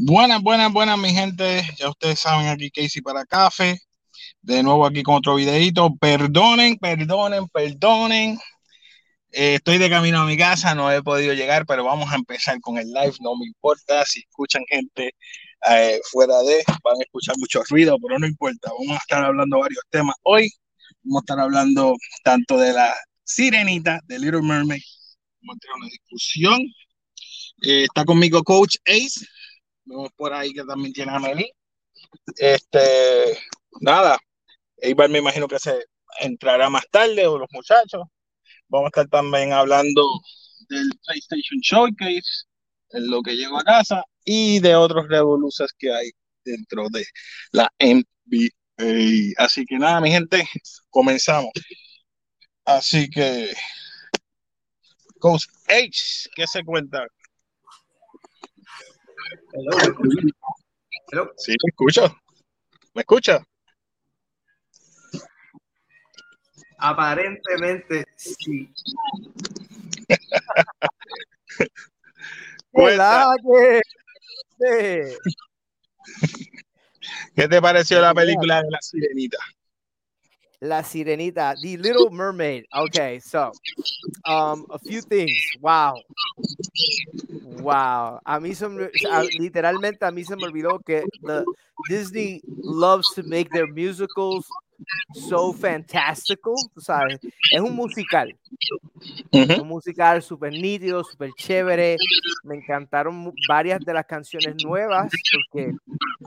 Buenas, mi gente. Ya ustedes saben, aquí Casey para Café. De nuevo aquí con otro videito. Perdonen. Estoy de camino a mi casa, no he podido llegar, pero vamos a empezar con el live. No me importa si escuchan gente fuera de... Van a escuchar mucho ruido, pero no importa. Vamos a estar hablando varios temas hoy. Vamos a estar hablando tanto de La Sirenita, de Little Mermaid. Vamos a tener una discusión. Está conmigo Coach Ace. Vemos por ahí que también tiene a Meli. Nada, Iván me imagino que se entrará más tarde, o los muchachos. Vamos a estar también hablando del PlayStation Showcase, en lo que llego a casa, y de otros revoluciones que hay dentro de la NBA. Así que nada, mi gente, comenzamos. Así que, Coach H, ¿qué se cuenta? Hello. Sí, me escucho. ¿Me escucha? Aparentemente sí. ¿Qué te pareció la película de La Sirenita? La Sirenita, The Little Mermaid. Okay, so a few things. Wow. A mí literalmente se me olvidó que Disney loves to make their musicals so fantastical, tú sabes. Es un musical. Uh-huh. Un musical súper nítido, súper chévere. Me encantaron varias de las canciones nuevas porque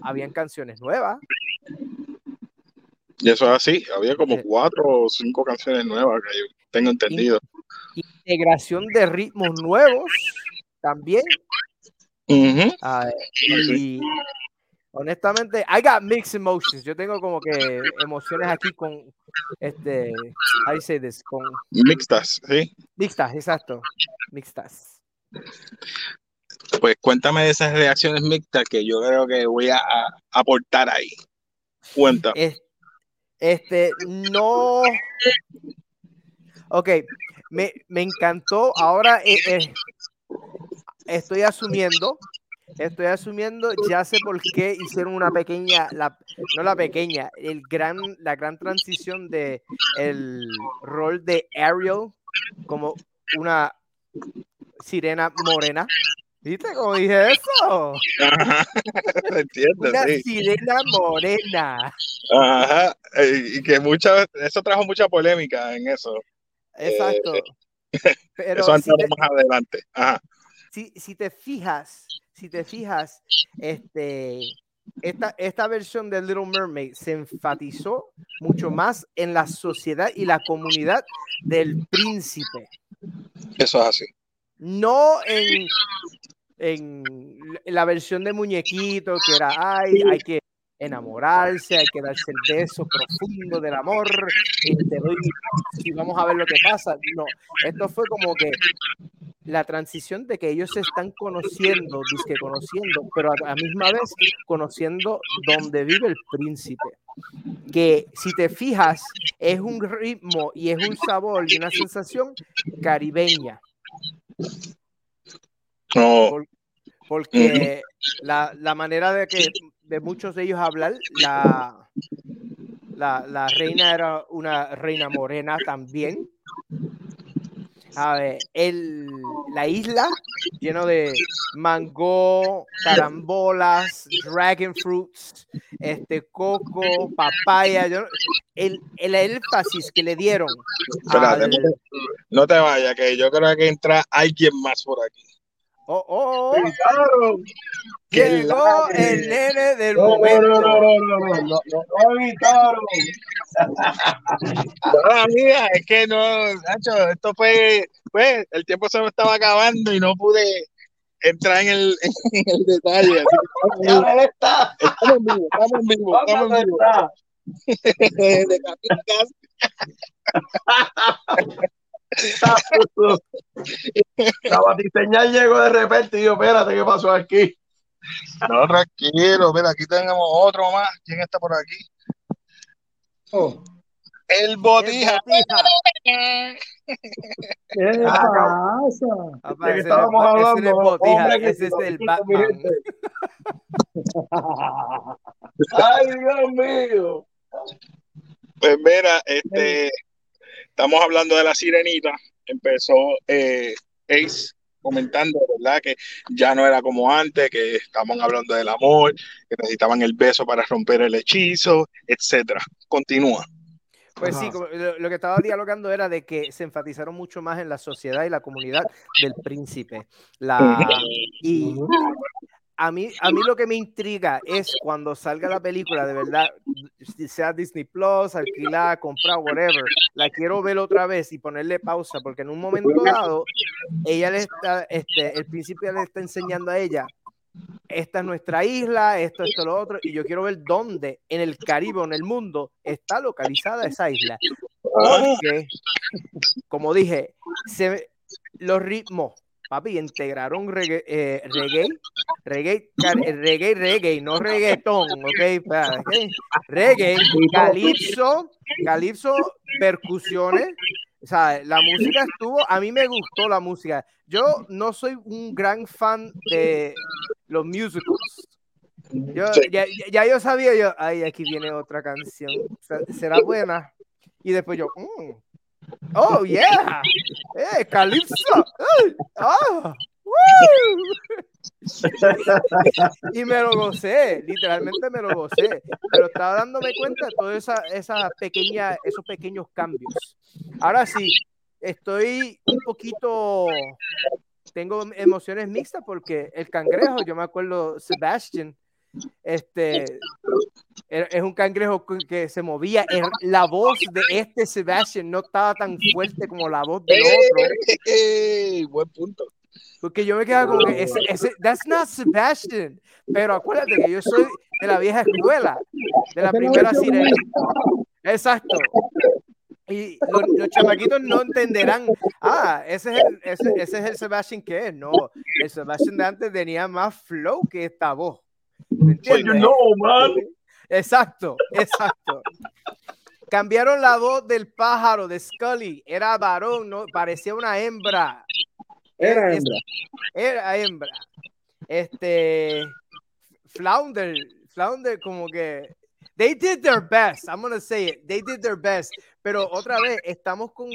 habían canciones nuevas. Y eso es así, había como 4 o 5 canciones nuevas que yo tengo entendido. Integración de ritmos nuevos también. Uh-huh. Y honestamente, I got mixed emotions. Yo tengo como que emociones aquí con I say this, con mixtas, ¿sí? Mixtas, exacto. Mixtas. Pues cuéntame de esas reacciones mixtas que yo creo que voy a aportar ahí. Cuéntame. No. Ok, me encantó. Ahora estoy asumiendo, ya sé por qué hicieron una pequeña, la gran transición de el rol de Ariel como una sirena morena. ¿Viste cómo dije eso? Ajá, entiendo, una sirena morena. Ajá, y que eso trajo mucha polémica en eso. Exacto. Pero eso antes más adelante. Ajá. Si te fijas, esta versión de Little Mermaid se enfatizó mucho más en la sociedad y la comunidad del príncipe. Eso es así. No en la versión de muñequito que era, hay que enamorarse, hay que darse el beso profundo del amor, y vamos a ver lo que pasa. No, esto fue como que la transición de que ellos se están conociendo, pero a la misma vez conociendo dónde vive el príncipe. Que si te fijas, es un ritmo y es un sabor y una sensación caribeña. No. Porque la manera de muchos de ellos hablar, la reina era una reina morena también. A ver, la isla lleno de mango, carambolas, dragon fruits, coco, papaya. El énfasis que le dieron. Espérate, no te vayas, que yo creo que entra alguien más por aquí. ¡Oh! Llegó el nene del momento. No, Ricardo. No, mira, es que no, Nacho, esto fue, el tiempo se me estaba acabando y no pude entrar en el detalle. Así que estamos vivos. De la batiseñal llegó de repente y dijo, espérate, ¿qué pasó aquí? No, tranquilo, mira, aquí tenemos otro más. ¿Quién está por aquí? Oh. El Botija. ¿Qué pasa? ¿De qué estábamos hablando? Ese es el Batman. ¡Ay, Dios mío! Pues mira, estamos hablando de La Sirenita. Empezó Ace comentando, ¿verdad? Que ya no era como antes, que estaban hablando del amor, que necesitaban el beso para romper el hechizo, etcétera. Continúa. Pues sí, lo que estaba dialogando era de que se enfatizaron mucho más en la sociedad y la comunidad del príncipe. Y a mí lo que me intriga es cuando salga la película, de verdad, sea Disney Plus, alquilar, comprar, whatever, la quiero ver otra vez y ponerle pausa, porque en un momento dado, el príncipe le está enseñando a ella, esta es nuestra isla, esto, lo otro, y yo quiero ver dónde en el Caribe o en el mundo está localizada esa isla, porque como dije, los ritmos, papi, integraron reggae, no reggaetón, okay, reggae, calipso, percusiones. O sea, la música estuvo, a mí me gustó la música. Yo no soy un gran fan de los musicals. Yo sabía, ay, aquí viene otra canción, será buena. Y después yo, oh, yeah, calypso, y me lo gocé, literalmente me lo gocé, pero estaba dándome cuenta de todos esos pequeños cambios. Ahora sí, estoy un poquito, tengo emociones mixtas porque el cangrejo, yo me acuerdo, Sebastián, es un cangrejo que se movía, la voz de Sebastián no estaba tan fuerte como la voz del otro. Buen punto. Porque yo me quedaba con que that's not Sebastián, pero acuérdate que yo soy de la vieja escuela, de la primera Sirenita. Exacto. Y los chamaquitos no entenderán, ese es el Sebastián que es, no, el Sebastián de antes tenía más flow que esta voz. ¿Me entiendes? Well, you know, man. Exacto. Cambiaron la voz del pájaro de Scully, era varón, no, parecía una hembra. Era hembra. Flounder como que they did their best. I'm gonna say it. They did their best. Pero otra vez estamos con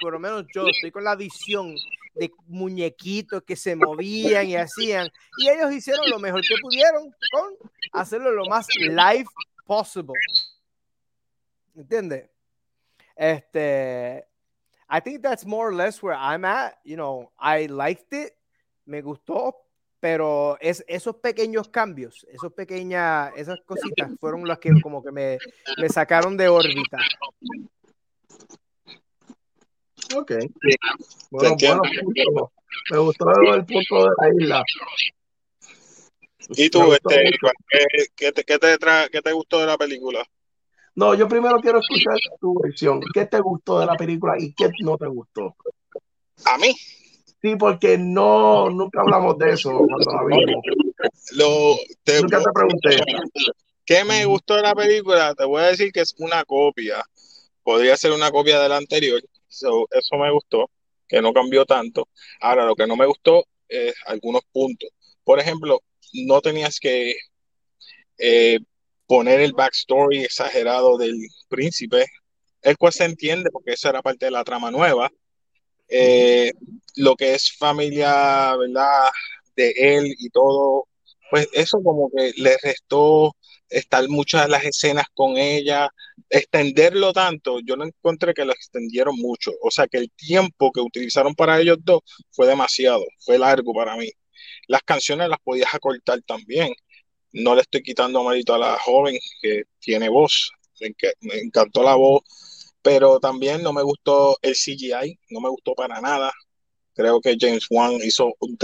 por lo menos yo estoy con la visión de muñequitos que se movían y hacían, y ellos hicieron lo mejor que pudieron con hacerlo lo más live possible. ¿Entiendes? I think that's more or less where I'm at. You know, I liked it. Me gustó, pero esos pequeños cambios, esas cositas fueron las que como que me sacaron de órbita. Ok. Bueno, me gustó el punto de la isla. ¿Y tú, qué te gustó de la película? No, yo primero quiero escuchar tu versión. ¿Qué te gustó de la película y qué no te gustó? ¿A mí? Sí, porque nunca hablamos de eso cuando la vimos. Nunca te pregunté. ¿Qué me gustó de la película? Te voy a decir que es una copia. Podría ser una copia de la anterior. Eso me gustó, que no cambió tanto. Ahora, lo que no me gustó es algunos puntos. Por ejemplo, no tenías que... poner el backstory exagerado del príncipe, el cual se entiende porque eso era parte de la trama nueva, lo que es familia, ¿verdad?, de él y todo, pues eso como que le restó estar muchas de las escenas con ella, extenderlo tanto, yo no encontré que lo extendieron mucho, o sea que el tiempo que utilizaron para ellos dos fue demasiado, fue largo para mí. Las canciones las podías acortar también. No le estoy quitando mérito a la joven que tiene voz, me encantó la voz, pero también no me gustó el CGI, no me gustó para nada. Creo que James Wan hizo un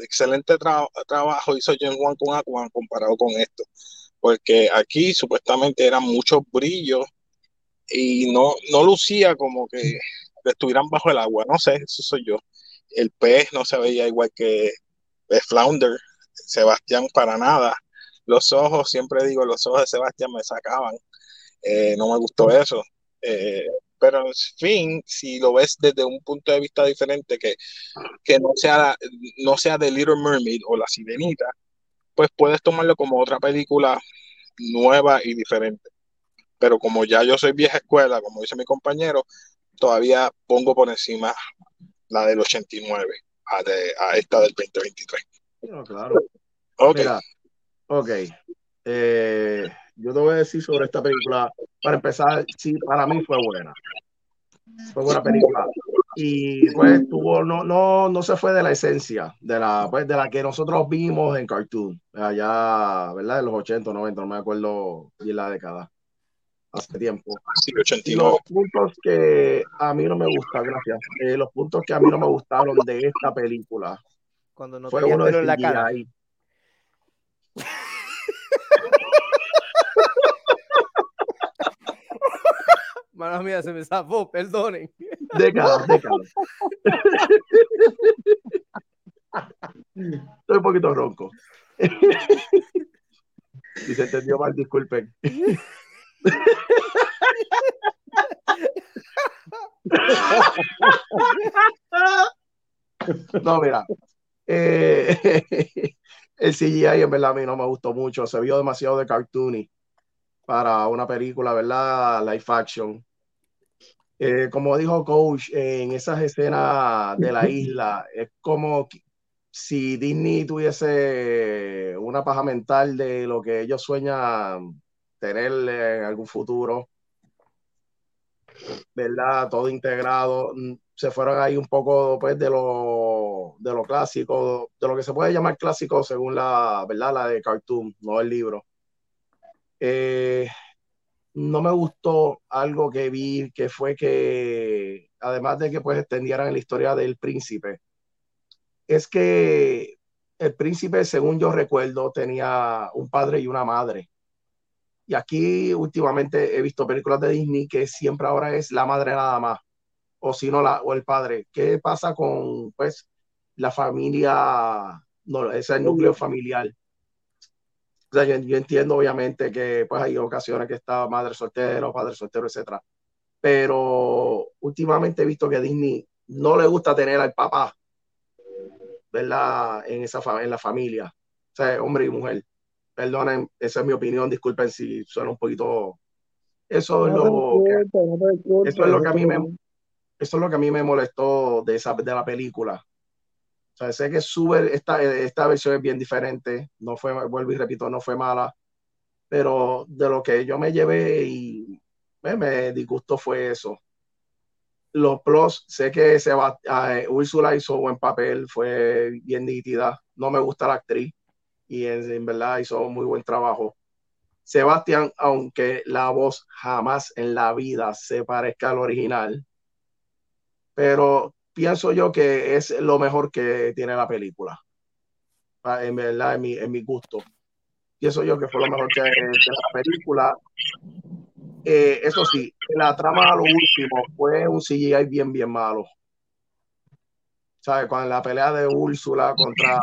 excelente trabajo hizo James Wan con Aquaman comparado con esto, porque aquí supuestamente eran muchos brillos y no lucía como que estuvieran bajo el agua, no sé, eso soy yo. El pez no se veía igual que Flounder, Sebastián para nada. Los ojos, siempre digo, los ojos de Sebastián me sacaban, no me gustó eso, pero en fin, si lo ves desde un punto de vista diferente que no sea The Little Mermaid o La Sirenita, pues puedes tomarlo como otra película nueva y diferente. Pero como ya yo soy vieja escuela, como dice mi compañero, todavía pongo por encima la del 89 a esta del 2023. No, claro. Ok. Mira, ok. Yo te voy a decir sobre esta película. Para empezar, sí, para mí fue buena. Fue buena película. Y pues tuvo, no se fue de la esencia, de la que nosotros vimos en Cartoon, allá, ¿verdad? En los 80, 90, no me acuerdo bien la década. Hace tiempo. Sí, 89. Los puntos que a mí no me gustaron, gracias. Los puntos que a mí no me gustaron de esta película. Cuando no fue uno de en la cara. Ahí. Manos mías, se me zafó, perdonen. Décadas. Estoy un poquito ronco. Si se entendió mal, disculpen. No, mira. El CGI en verdad a mí no me gustó mucho. Se vio demasiado de cartoony para una película, ¿verdad? Live action. Como dijo Coach, en esas escenas de la isla, es como si Disney tuviese una paja mental de lo que ellos sueñan tener en algún futuro, ¿verdad? Todo integrado. Se fueron ahí un poco pues, de lo clásico, de lo que se puede llamar clásico según la, ¿verdad? La de Cartoon, no el libro. No me gustó algo que vi, que fue que, además de que pues extendieran la historia del príncipe, es que el príncipe, según yo recuerdo, tenía un padre y una madre. Y aquí últimamente he visto películas de Disney que siempre ahora es la madre nada más, o si no, o el padre. ¿Qué pasa con pues la familia, no, ese núcleo familiar? O sea, yo entiendo obviamente que pues hay ocasiones que está madre soltero, etc. Pero últimamente he visto que a Disney no le gusta tener al papá, ¿verdad? En la familia. O sea, hombre y mujer. Perdonen, esa es mi opinión, disculpen si suena un poquito... Eso es lo que a mí me molestó de la película. O sea, sé que esta versión es bien diferente, no fue, vuelvo y repito, no fue mala, pero de lo que yo me llevé y me disgustó fue eso. Los plus, sé que Úrsula hizo buen papel, fue bien nítida, no me gusta la actriz y en verdad hizo muy buen trabajo. Sebastián, aunque la voz jamás en la vida se parezca al original, pero... pienso yo que es lo mejor que tiene la película. En verdad, en mi gusto. Pienso yo que fue lo mejor que tiene la película. Eso sí, la trama a lo último fue un CGI bien, bien malo. ¿Sabes? Con la pelea de Úrsula contra...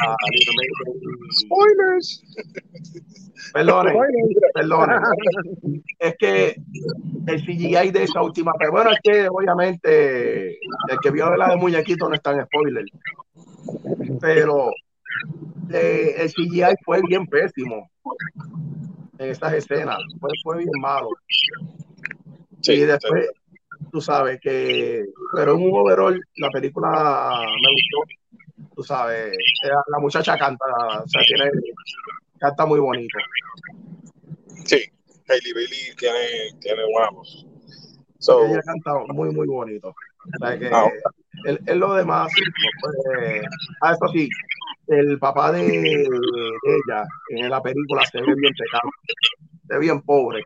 ¡Spoilers! Perdonen. Es que el CGI de esa última... Pero bueno, es que obviamente el que vio la de muñequito no está en spoiler. Pero el CGI fue bien pésimo en estas escenas. Fue bien malo. Sí, y después... Sí. Tú sabes que, pero en un overall la película me gustó, tú sabes, la muchacha canta, o sea, canta muy bonito. Sí, Hailey Bailey tiene buena voz. Ella canta muy, muy bonito. O sea, que en lo demás, pues, eso sí, el papá de ella en la película se ve bien pecado, se ve bien pobre.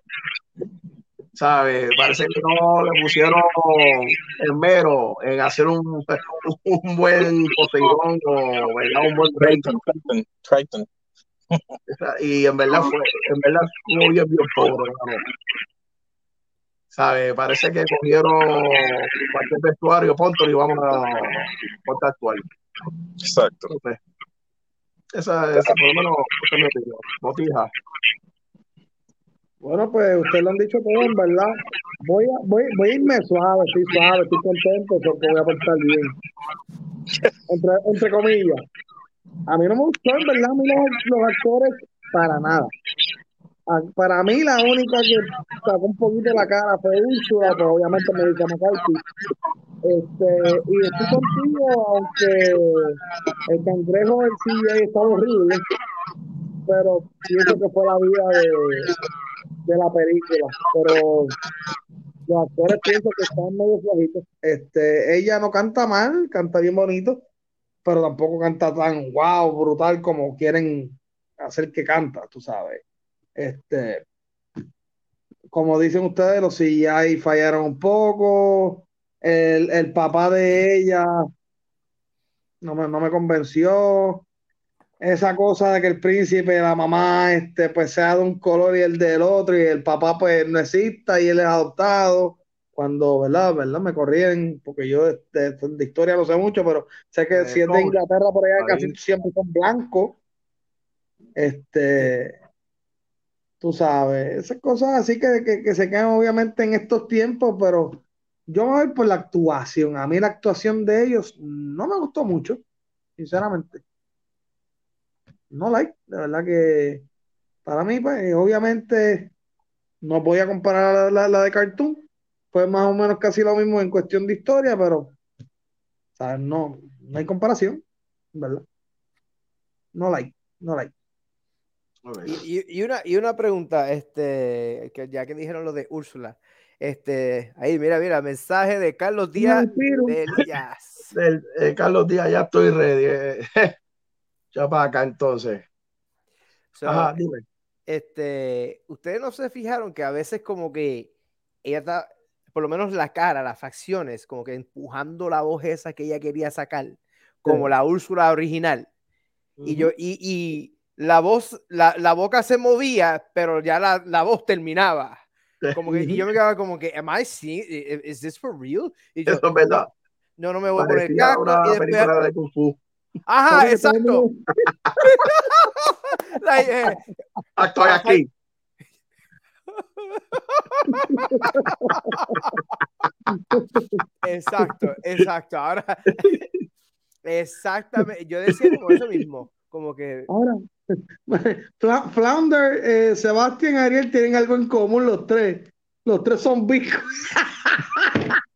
¿Sabes? Parece que no le pusieron el mero en hacer un buen Poseidón o, ¿verdad? Un buen Triton. Y en verdad fue bien pobre, ¿no? ¿Sabes? Parece que cogieron cualquier vestuario, ponte y vamos a actuar. Exacto. Entonces, esa por lo menos es mi opinión. Botija. Bueno, pues ustedes lo han dicho todo, en verdad. Voy a irme suave, estoy contento porque voy a portar bien. Entre comillas. A mí no me gustó, en verdad, a mí los actores para nada. Para mí la única que sacó un poquito de la cara fue Úrsula, pero obviamente me dice McCarthy. Y estoy contigo, aunque el cangrejo del CGI está horrible, pero pienso que fue la vida de la película. Pero los actores pienso que están medio flojitos. Ella no canta mal, canta bien bonito, pero tampoco canta tan wow, brutal como quieren hacer que canta, tú sabes. Como dicen ustedes, los CGI fallaron un poco. El papá de ella no me convenció. Esa cosa de que el príncipe y la mamá pues sea de un color y el del otro, y el papá pues no exista y él es adoptado. Cuando, ¿verdad? Me corrían, porque yo de historia no sé mucho, pero sé que si es de Inglaterra por allá casi siempre son blancos. Tú sabes, esas cosas así que se quedan obviamente en estos tiempos, pero yo me voy por la actuación. A mí la actuación de ellos no me gustó mucho, sinceramente. No de verdad que para mí, pues, obviamente no voy a comparar la de Cartoon, pues más o menos casi lo mismo en cuestión de historia, pero ¿sabes? No hay comparación, ¿verdad? No like. Y una pregunta, que ya que dijeron lo de Úrsula, ahí mira, mensaje de Carlos Díaz. Carlos Díaz, ya estoy ready. Ya para acá entonces. Ajá, dime. Ustedes no se fijaron que a veces como que ella está, por lo menos la cara, las facciones, como que empujando la voz esa que ella quería sacar, como la Úrsula original. Uh-huh. Y la voz, la boca se movía, pero ya la voz terminaba. Como que, y yo me quedaba como que, is this for real? Y yo, eso es verdad. No me voy a poner caca. Y después, de Kung Fu. Ajá, exacto. Estoy aquí. Exacto. Ahora, exactamente. Yo decía como eso mismo, como que. Ahora, Flounder, Sebastián y Ariel tienen algo en común los tres. Los tres son bicos.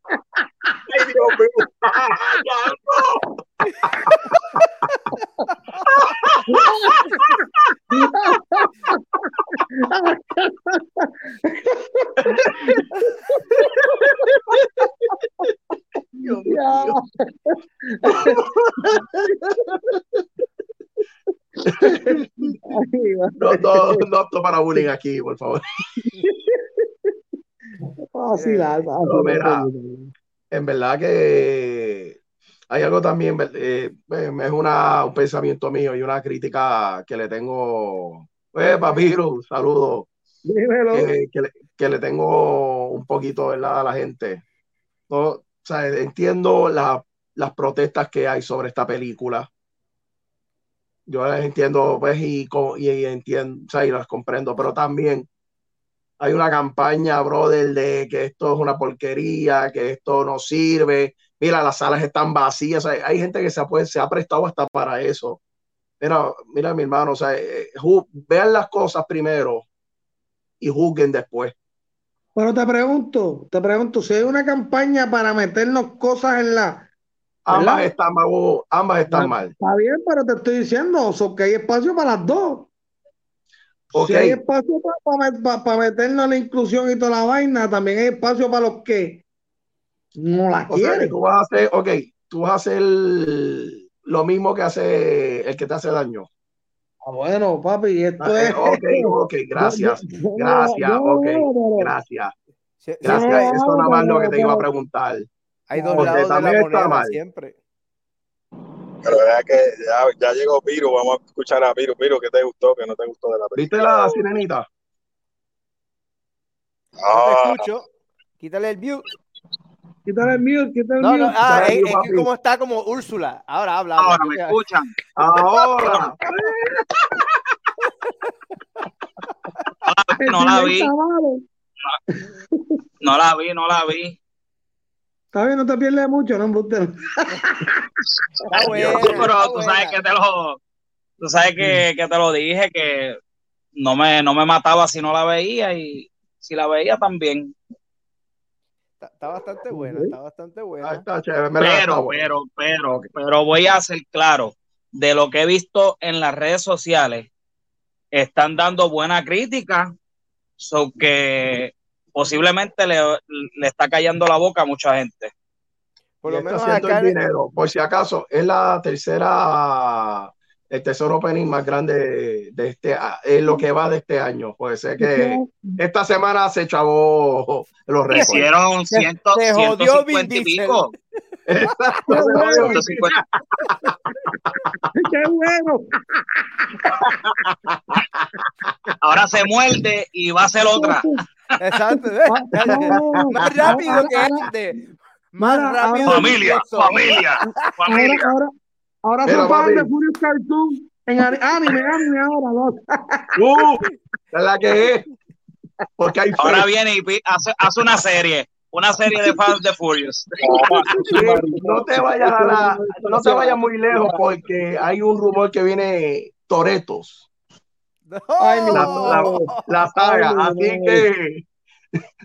Ay, Dios mío. ¡No! No opto para bullying aquí, por favor. En verdad que hay algo también, es un pensamiento mío y una crítica que le tengo, papiro, saludos, que le tengo un poquito, ¿verdad?, a la gente. ¿No? O sea, entiendo las protestas que hay sobre esta película. Yo las entiendo, y entiendo, o sea, y las comprendo, pero también hay una campaña, brother, de que esto es una porquería, que esto no sirve. Mira, las salas están vacías. O sea, hay gente que se ha prestado hasta para eso. Mira, mi hermano, o sea, vean las cosas primero y juzguen después. Bueno, te pregunto, si hay una campaña para meternos cosas en la... Ambas están mal. Está bien, pero te estoy diciendo, que hay espacio para las dos. Okay. Si hay espacio para meternos en la inclusión y toda la vaina, también hay espacio para los que no la quieren. Tú vas a hacer lo mismo que hace el que te hace daño. Bueno, papi, esto es... Ok, gracias. Gracias. Gracias, eso nada más lo que te iba a preguntar. Hay dos lados de la moneda siempre. Pero es que ya llegó Piro, vamos a escuchar a Piro. Piro, ¿qué te gustó, qué no te gustó de la película? ¿Viste la sirenita? No te escucho. Quítale el mute. Es que como está como Úrsula. Ahora habla. Ahora me escuchan. Ahora. No la vi. Está bien, no te pierdes mucho, no, Brutal. Está bueno, pero tú sabes que Tú sabes que te lo dije, que no me mataba si no la veía, y si la veía también. Está bastante buena, está bastante buena. Está chévere, pero voy a ser claro, de lo que he visto en las redes sociales, están dando buena crítica, so que posiblemente le está callando la boca a mucha gente. Por lo menos acá el dinero, por si acaso, es el tercer opening más grande de este, es lo que va de este año. Pues sé que esta semana se chavó los récords. Hicieron 100, se jodió 150 y pico. Exacto. ¡Qué bueno! Ahora se muerde y va a hacer otra. Exacto. Más rápido que antes. Más rápido. Familia. Ahora son fan de Furious Cartoon en anime ahora. Es la que es. Porque hay ahora viene y hace una serie de fans de Furious. No te vayas muy lejos porque hay un rumor que viene Torettos. La saga, así que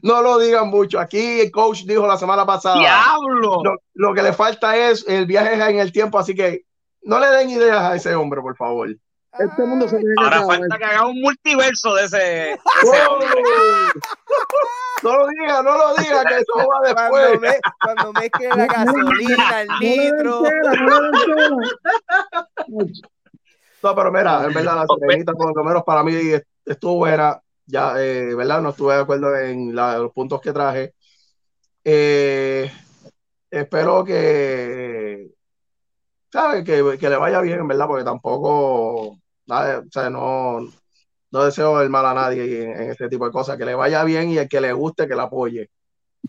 no lo digan mucho. Aquí el coach dijo la semana pasada. ¡Diablo! Lo que le falta es el viaje en el tiempo, así que no le den ideas a ese hombre, por favor. Este mundo se ahora falta que haga un multiverso de ese hombre. No lo diga, que eso va después. Cuando mezcle la gasolina, el nitro. No, pero mira, en verdad, La Sirenita con los números para mí estuvo buena. Ya, ¿verdad? No estuve de acuerdo en los puntos que traje. Espero que, ¿sabes? Que le vaya bien, ¿verdad? Porque tampoco, ¿sabes? O sea, no deseo el mal a nadie en este tipo de cosas. Que le vaya bien y el que le guste, que la apoye.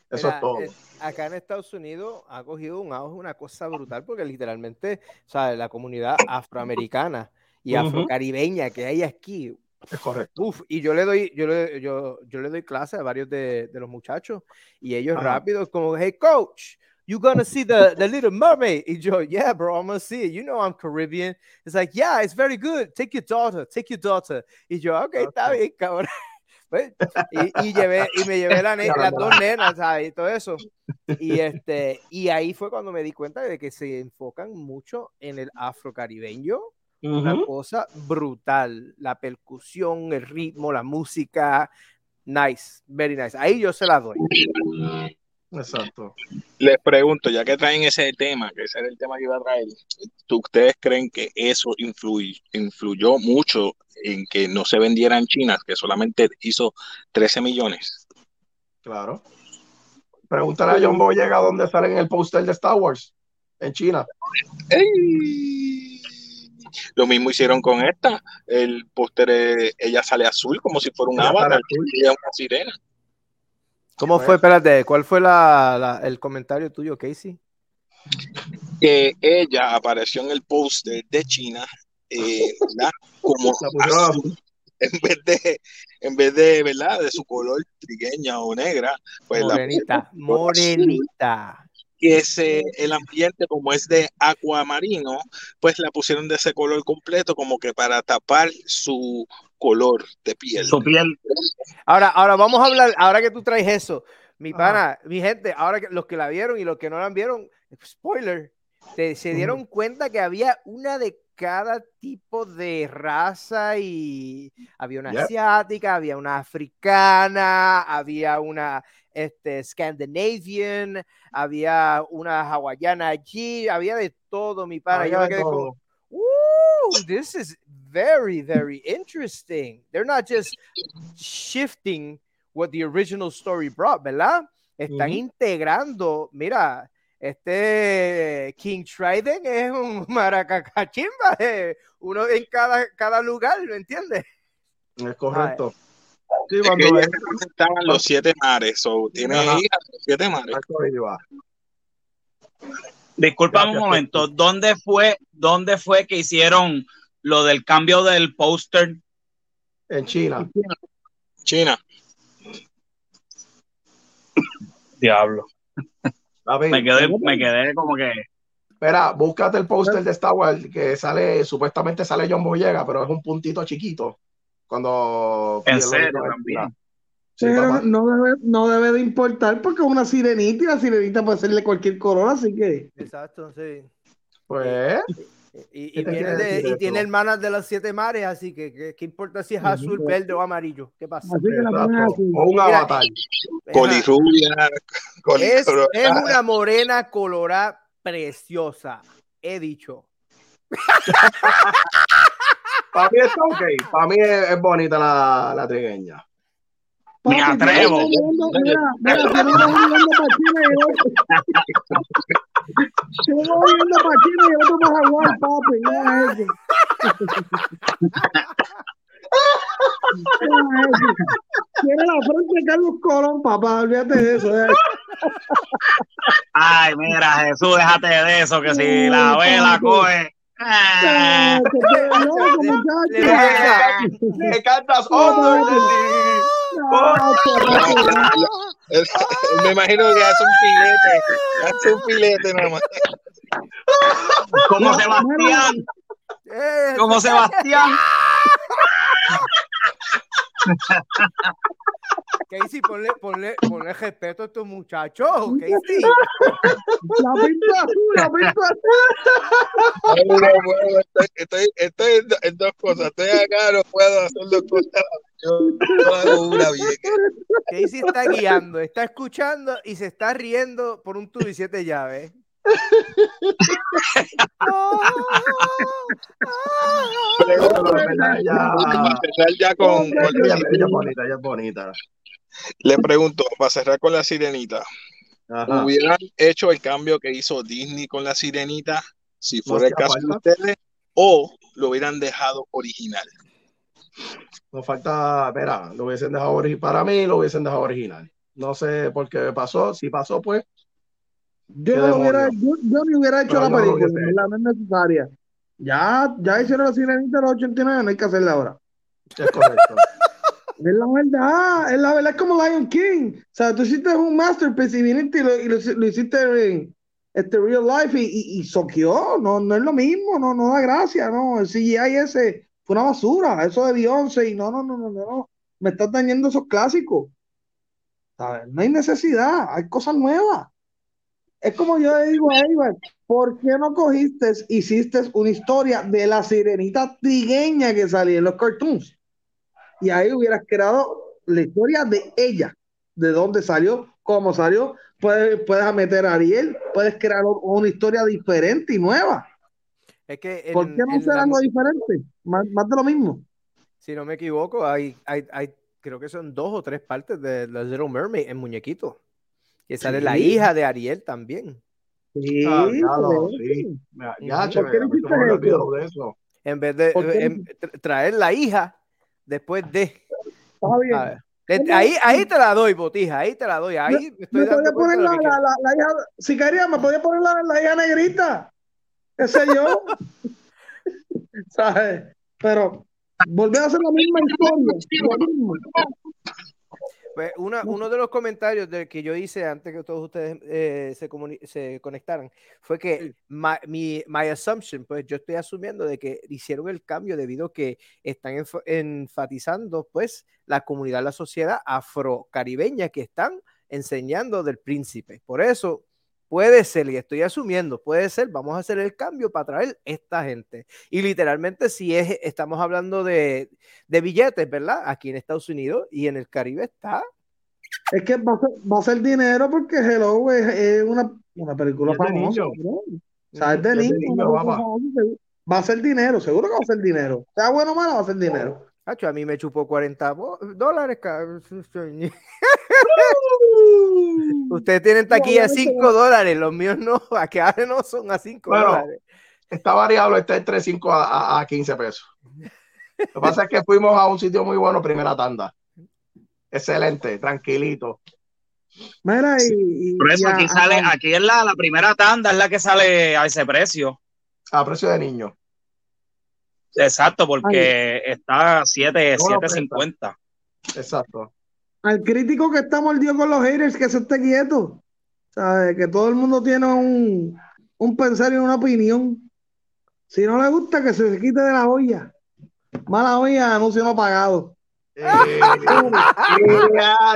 Eso es todo. Acá en Estados Unidos ha cogido un auge, una cosa brutal, porque literalmente, ¿sabes? La comunidad afroamericana y afrocaribeña que hay aquí. Es correcto. Uf, y yo le doy clase a varios de los muchachos y ellos rápido como, hey coach, you gonna see the Little Mermaid? Y yo, yeah bro, I'm gonna see it. You know I'm Caribbean. It's like, yeah, it's very good. Take your daughter. Y yo, okay, está bien, cabrón. y me llevé las dos nenas, ¿sabes? Y todo eso. Y ahí fue cuando me di cuenta de que se enfocan mucho en el afrocaribeño. Una cosa brutal, la percusión, el ritmo, la música, nice, very nice. Ahí yo se la doy. Exacto. Les pregunto, ya que traen ese tema, que ese era el tema que iba a traer, ¿ustedes creen que eso influyó mucho en que no se vendieran chinas, que solamente hizo 13 millones? Claro. Pregúntale a John Boyega dónde salen el póster de Star Wars en China. ¡Ey! Lo mismo hicieron con esta, el póster, ella sale azul como si fuera un avatar, ella es una sirena. ¿Cómo fue? Espérate, ¿cuál fue el comentario tuyo, Casey? Que ella apareció en el póster de China ¿verdad? Como azul, en vez de ¿verdad? De su color trigueña o negra, pues morenita. Que el ambiente, como es de acuamarino, pues la pusieron de ese color completo como que para tapar su color de piel. Su piel. Ahora vamos a hablar, ahora que tú traes eso, mi pana, mi gente, ahora que los que la vieron y los que no la vieron, spoiler, se dieron cuenta que había una de cada tipo de raza y había una asiática, había una africana, había una Scandinavian, había una hawaiana allí, había de todo, mi padre. Yo me quedé como, this is very, very interesting. They're not just shifting what the original story brought, ¿verdad? Están integrando, mira, King Trident es un maracachimba, uno en cada lugar, ¿me entiendes? Es correcto. Sí, cuando ellos representaban los 7 mares, o tiene ahí los 7 mares. Disculpame un momento, ¿dónde fue que hicieron lo del cambio del póster? En China. Diablo. Me quedé como que Espera, búscate el póster de Star Wars que sale, supuestamente sale John Boyega, pero es un puntito chiquito. Cuando... En serio, también. Pero no debe de importar porque es una sirenita y la sirenita puede hacerle cualquier color, así que... Exacto, sí. Pues... Y tiene hermanas de los siete mares, así que ¿qué importa si es azul, verde o amarillo? ¿Qué pasa? O un avatar. Colirrubia. Es una morena colorada preciosa. He dicho. Para mí está ok. Para mí es bonita la trigueña. Me atrevo. Tiene la frente de Carlos Colón, papá, olvídate de eso. Ay, mira, Jesús, déjate de eso, que si la vela coge. Le cantas otro. Me imagino que hace un filete nomás. Como Sebastián. Casey, ponle respeto a estos muchachos, Casey. La pinta azul. No, estoy en dos cosas. Estoy acá, no puedo hacer dos cosas. Yo hago una bien. Casey está guiando, está escuchando y se está riendo por un tubo y siete llaves. Ella es bonita. Le pregunto, para cerrar con la sirenita, ajá, ¿hubieran hecho el cambio que hizo Disney con la sirenita si fuera el caso de ustedes, o lo hubieran dejado original? Nos falta, verá, lo hubiesen dejado original. Para mí lo hubiesen dejado original. No sé por qué pasó, si pasó, pues Yo no hubiera hecho la película, la no es necesaria. Ya hicieron la sirenita en los 89, no hay que hacerla ahora. Es correcto. Es la verdad, es como Lion King. O sea, tú hiciste un masterpiece y viniste y lo hiciste en real life y soqueó. No es lo mismo, no da gracia, no. El CGI ese fue una basura, eso de Beyoncé y no. Me estás dañando esos clásicos. ¿Sabes? No hay necesidad, hay cosas nuevas. Es como yo le digo a Iván, ¿por qué no hiciste una historia de la sirenita trigueña que salía en los cartoons? Y ahí hubieras creado la historia de ella, de dónde salió, cómo salió. Puedes meter a Ariel, puedes crear una historia diferente y nueva. Es que ¿por qué no hacer algo diferente? Más de lo mismo. Si no me equivoco, hay creo que son 2 o 3 partes de The Little Mermaid en muñequito. Que sale la hija de Ariel también. Sí, claro, sí. ¿Por qué no hiciste eso? En vez de traer la hija después de... Está bien. A ver. Ahí te la doy, Botija, ahí te la doy. Ahí estoy dando poner la hija... Si quería, me podía poner la hija negrita. ¿Qué sé yo? ¿Sabes? Pero volver a hacer la misma historia. Lo mismo. Pues uno de los comentarios del que yo hice antes que todos ustedes se conectaran fue que my assumption, pues yo estoy asumiendo de que hicieron el cambio debido a que están enfatizando pues la comunidad, la sociedad afrocaribeña que están enseñando del príncipe. Por eso puede ser, y estoy asumiendo, puede ser, vamos a hacer el cambio para traer esta gente. Y literalmente si estamos hablando de billetes, ¿verdad? Aquí en Estados Unidos y en el Caribe está. Es que va a ser dinero porque Hello es una película famosa. O sea, es de niño. Va a ser dinero, seguro que va a ser dinero. O sea, bueno o malo, va a ser dinero. Cacho, a mí me chupó $40, cabrón. Ustedes tienen taquilla a $5, los míos no, a que ahora no son a $5. Está variable, está entre 5 a $15. Lo que pasa es que fuimos a un sitio muy bueno, primera tanda. Excelente, tranquilito. Mira, por eso aquí sale, aquí es la primera tanda, es la que sale a ese precio. A precio de niño. Exacto, porque está a 7.50. Exacto. Al crítico que está mordido con los haters, que se esté quieto. ¿Sabe? Que todo el mundo tiene un un pensar y una opinión. Si no le gusta, que se quite de la olla. Mala olla, anuncio no pagado.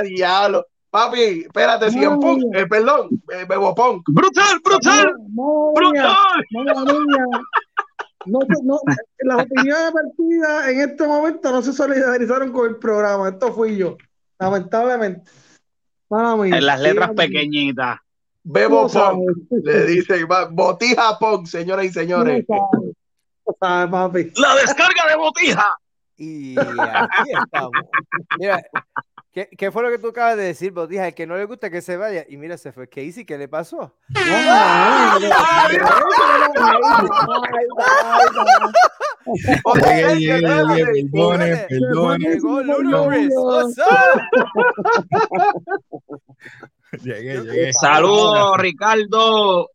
Diablo. Papi, espérate, si un punk, perdón, Bebo Punk. ¡Brutal, brutal! No, ¡brutal! No, las opiniones vertidas en este momento no se solidarizaron con el programa. Esto fui yo, lamentablemente. Mami, en las letras pequeñitas. Bebo Punk, le dicen Botija Punk, señoras y señores. ¿Sabes, papi? ¡La descarga de Botija! Y aquí estamos. Mira, ¿qué fue lo que tú acabas de decir, Botija? El que no le gusta que se vaya. Y mira, se fue Casey, ¿qué le pasó? Llegué. Saludos, Ricardo.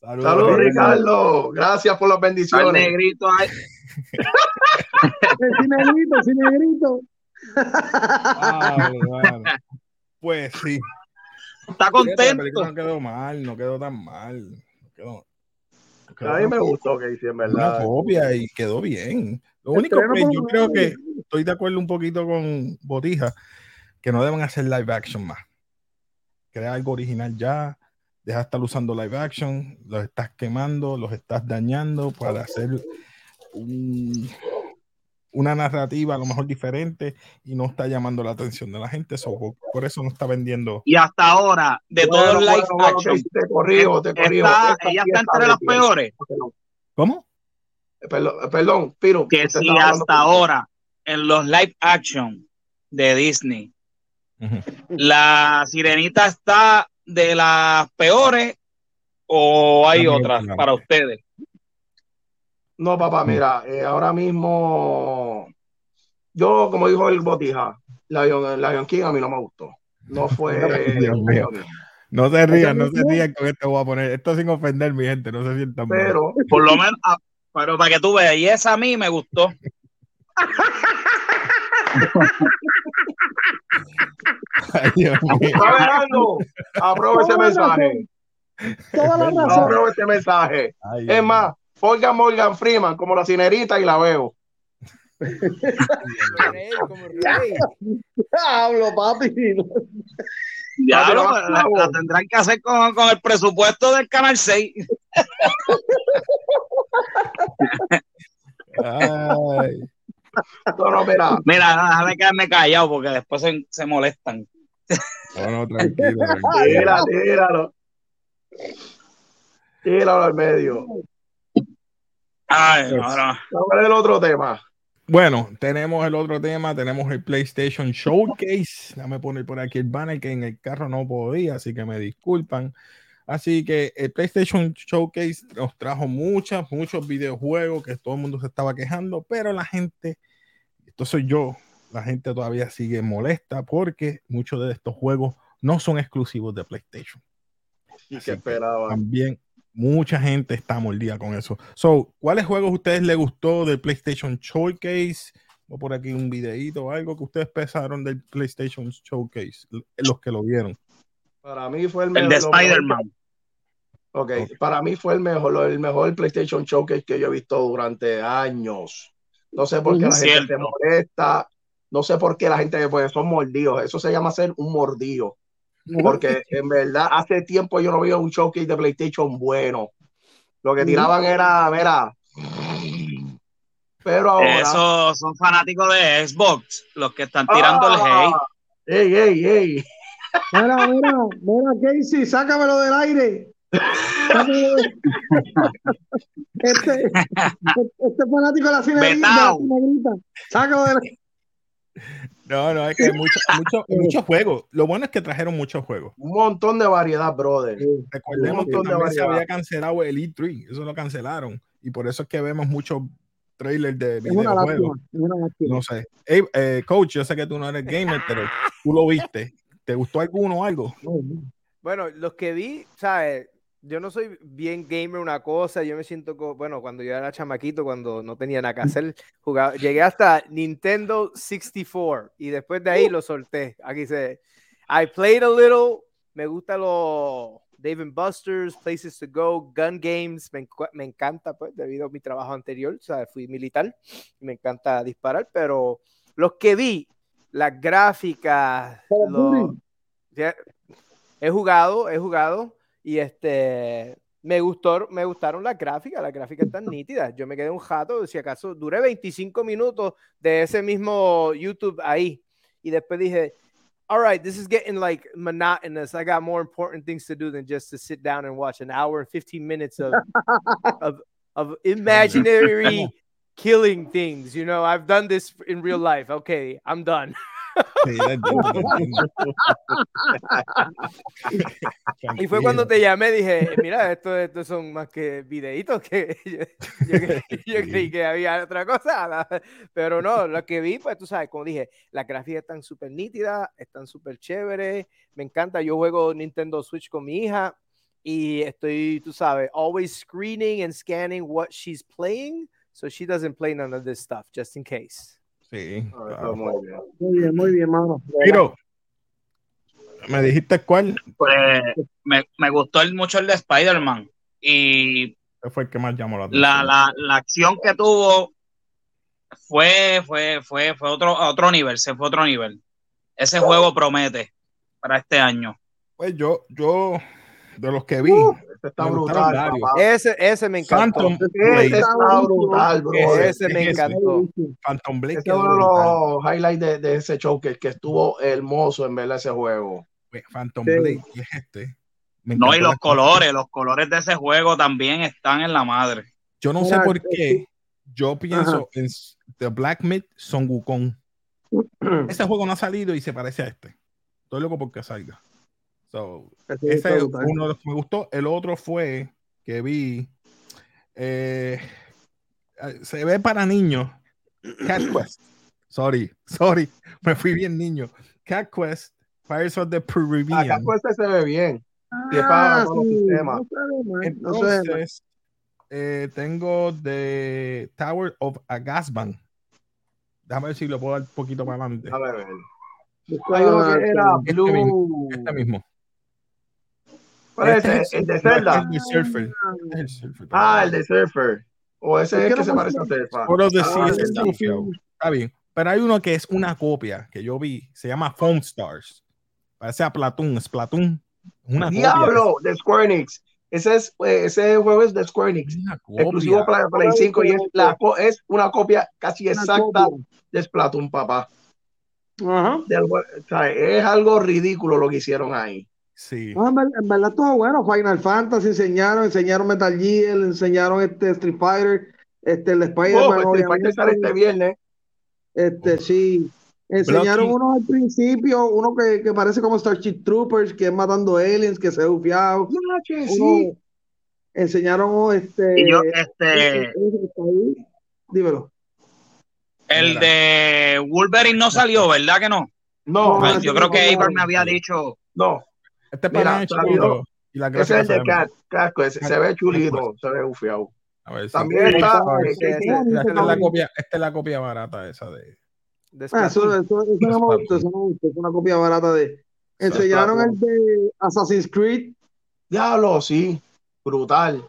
Saludos, Ricardo. Gracias por las bendiciones. El negrito ahí. Sin negrito. Claro. Pues sí. Está contento. No quedó mal, no quedó tan mal. A mí me gustó que hicieron, ¿verdad? Una copia y quedó bien. Lo único que yo creo que estoy de acuerdo un poquito con Botija, que no deben hacer live action más. Crea algo original ya. Deja de estar usando live action. Los estás quemando, los estás dañando para hacer una narrativa a lo mejor diferente y no está llamando la atención de la gente, por eso no está vendiendo. Y hasta ahora, de todos los live action, te corrijo. Ella está entre las peores. ¿Cómo? Perdón, Piro. Que si hasta ahora, en los live action de Disney, La Sirenita está de las peores, o hay otras para ustedes. No, papá, mira, ahora mismo, yo, como dijo el Botija, Lion King a mí no me gustó. No fue... Dios mío. No se rían con esto, voy a poner. Esto sin ofender, mi gente, no se sientan mal. Pero, por lo menos, pero para que tú veas, y esa a mí me gustó. Ay, Dios mío. Aprueba ese mensaje. Toda la razón. Aprueba ese mensaje. Ay, es más, oigan Morgan Freeman como la Sirenita y la veo. Como rey. Hablo, papi. Diablo, la tendrán que hacer con el presupuesto del Canal 6. Ay. No, mira, déjame quedarme callado porque después se molestan. No, tranquilo. Tíralo al medio. Ay, ahora el otro tema. Bueno, tenemos el otro tema, tenemos el PlayStation Showcase. Déjame poner por aquí el banner que en el carro no podía, así que me disculpan. Así que el PlayStation Showcase nos trajo muchos videojuegos que todo el mundo se estaba quejando, pero la gente, esto soy yo, la gente todavía sigue molesta porque muchos de estos juegos no son exclusivos de PlayStation. Y que esperaba. También mucha gente está mordida con eso. So, ¿cuáles juegos a ustedes les gustó del PlayStation Showcase? O por aquí un videito o algo que ustedes pensaron del PlayStation Showcase, los que lo vieron. Para mí fue el mejor. El de Spider-Man. Okay. Para mí fue el mejor PlayStation Showcase que yo he visto durante años. No sé por qué la gente se molesta. No sé por qué la gente, pues son mordidos. Eso se llama ser un mordido. Porque en verdad hace tiempo yo no veía un showcase de PlayStation bueno. Lo que tiraban era, mira. Pero ahora. Esos son fanáticos de Xbox, los que están tirando el hate. Ey. Mira, Casey, sácamelo del aire. Este fanático de la Sirenita. Sácalo del aire. No, es que hay muchos juegos. Lo bueno es que trajeron muchos juegos. Un montón de variedad, brother. Recordemos que también se había cancelado el E3. Eso lo cancelaron. Y por eso es que vemos muchos trailers de videojuegos. No sé. Hey, coach, yo sé que tú no eres gamer, pero tú lo viste. ¿Te gustó alguno o algo? Bueno, los que vi, ¿sabes? Yo no soy bien gamer una cosa, yo me siento cuando yo era chamaquito, cuando no tenía nada que hacer, jugaba, llegué hasta Nintendo 64 y después de ahí lo solté. Aquí dice, I played a little, me gusta los Dave & Buster's, Places to Go, Gun Games, me encanta, pues, debido a mi trabajo anterior, o sea, fui militar, me encanta disparar, pero los que vi, las gráficas, he jugado, y me gustaron las gráficas tan nítidas, yo me quedé un jato, si acaso, duré 25 minutos de ese mismo YouTube ahí, y después dije, all right, this is getting like monotonous. I got more important things to do than just to sit down and watch an hour and 15 minutes of imaginary killing things. You know, I've done this in real life. Okay, I'm done. Y fue cuando te llamé, dije, mira, estos son más que videitos que yo creí que había otra cosa, pero no, lo que vi, pues tú sabes, como dije, las gráficas están súper nítidas, están súper chéveres, me encanta, yo juego Nintendo Switch con mi hija y estoy, tú sabes, always screening and scanning what she's playing, so she doesn't play none of this stuff, just in case. Sí, claro. Muy bien, mano. Pero, ¿me dijiste cuál? Pues me gustó mucho el de Spider-Man. Y fue el que más llamó la atención. La acción que tuvo fue otro nivel, se fue a otro nivel. Ese juego promete para este año. Pues yo de los que vi, este está brutal. Ese me encantó. Este está brutal, bro. Ese me encantó. Phantom Blade. Este es uno de los highlights de ese show que estuvo hermoso en verla ese juego. Phantom Blade es este. No, y los colores de ese juego también están en la madre. Yo no sé por qué. Yo pienso en The Black Myth, Son Wukong. Ese juego no ha salido y se parece a este. Estoy loco porque salga. So, ese es uno de los que me gustó. El otro fue que vi, se ve para niños, Cat Quest. Sorry, me fui bien niño. Cat Quest, Pirates of the Caribbean. Cat Quest se ve bien. Y es para todos los sistemas. Entonces, tengo The Tower of Agasban. Déjame ver si lo puedo dar un poquito para adelante. A ver. Que era Blue. Este mismo. Parece el de Zelda. El de Surfer. El de Surfer. O ese es que se parece a Surfer. Está bien. Pero hay uno que es una copia que yo vi. Se llama Foam Stars. Parece a Splatoon. Una ¡Diablo! Copia. De Square Enix. Ese juego es de Square Enix. Exclusivo para Play 5. Y es una copia casi exacta de Splatoon, papá. Uh-huh. Es algo ridículo lo que hicieron ahí. Sí. No, en verdad todo bueno. Final Fantasy enseñaron Metal Gear, enseñaron Street Fighter, el Spider-Man. Street Fighter sale este viernes. Sí. Enseñaron uno al principio, uno que parece como Starship Troopers, que es matando aliens, que se ha bufiado. Sí. Enseñaron Dímelo. El de Wolverine no salió, ¿verdad que no? No, yo creo que Iván me había dicho. No. Este para salió. Y la ese es el de Cat Quest. Se ve chulito, se ve ufiado. También está. Esta es la copia barata esa de. Eso no me gusta. Es una copia barata de. Enseñaron el de Assassin's Creed. Diablo, sí. Brutal.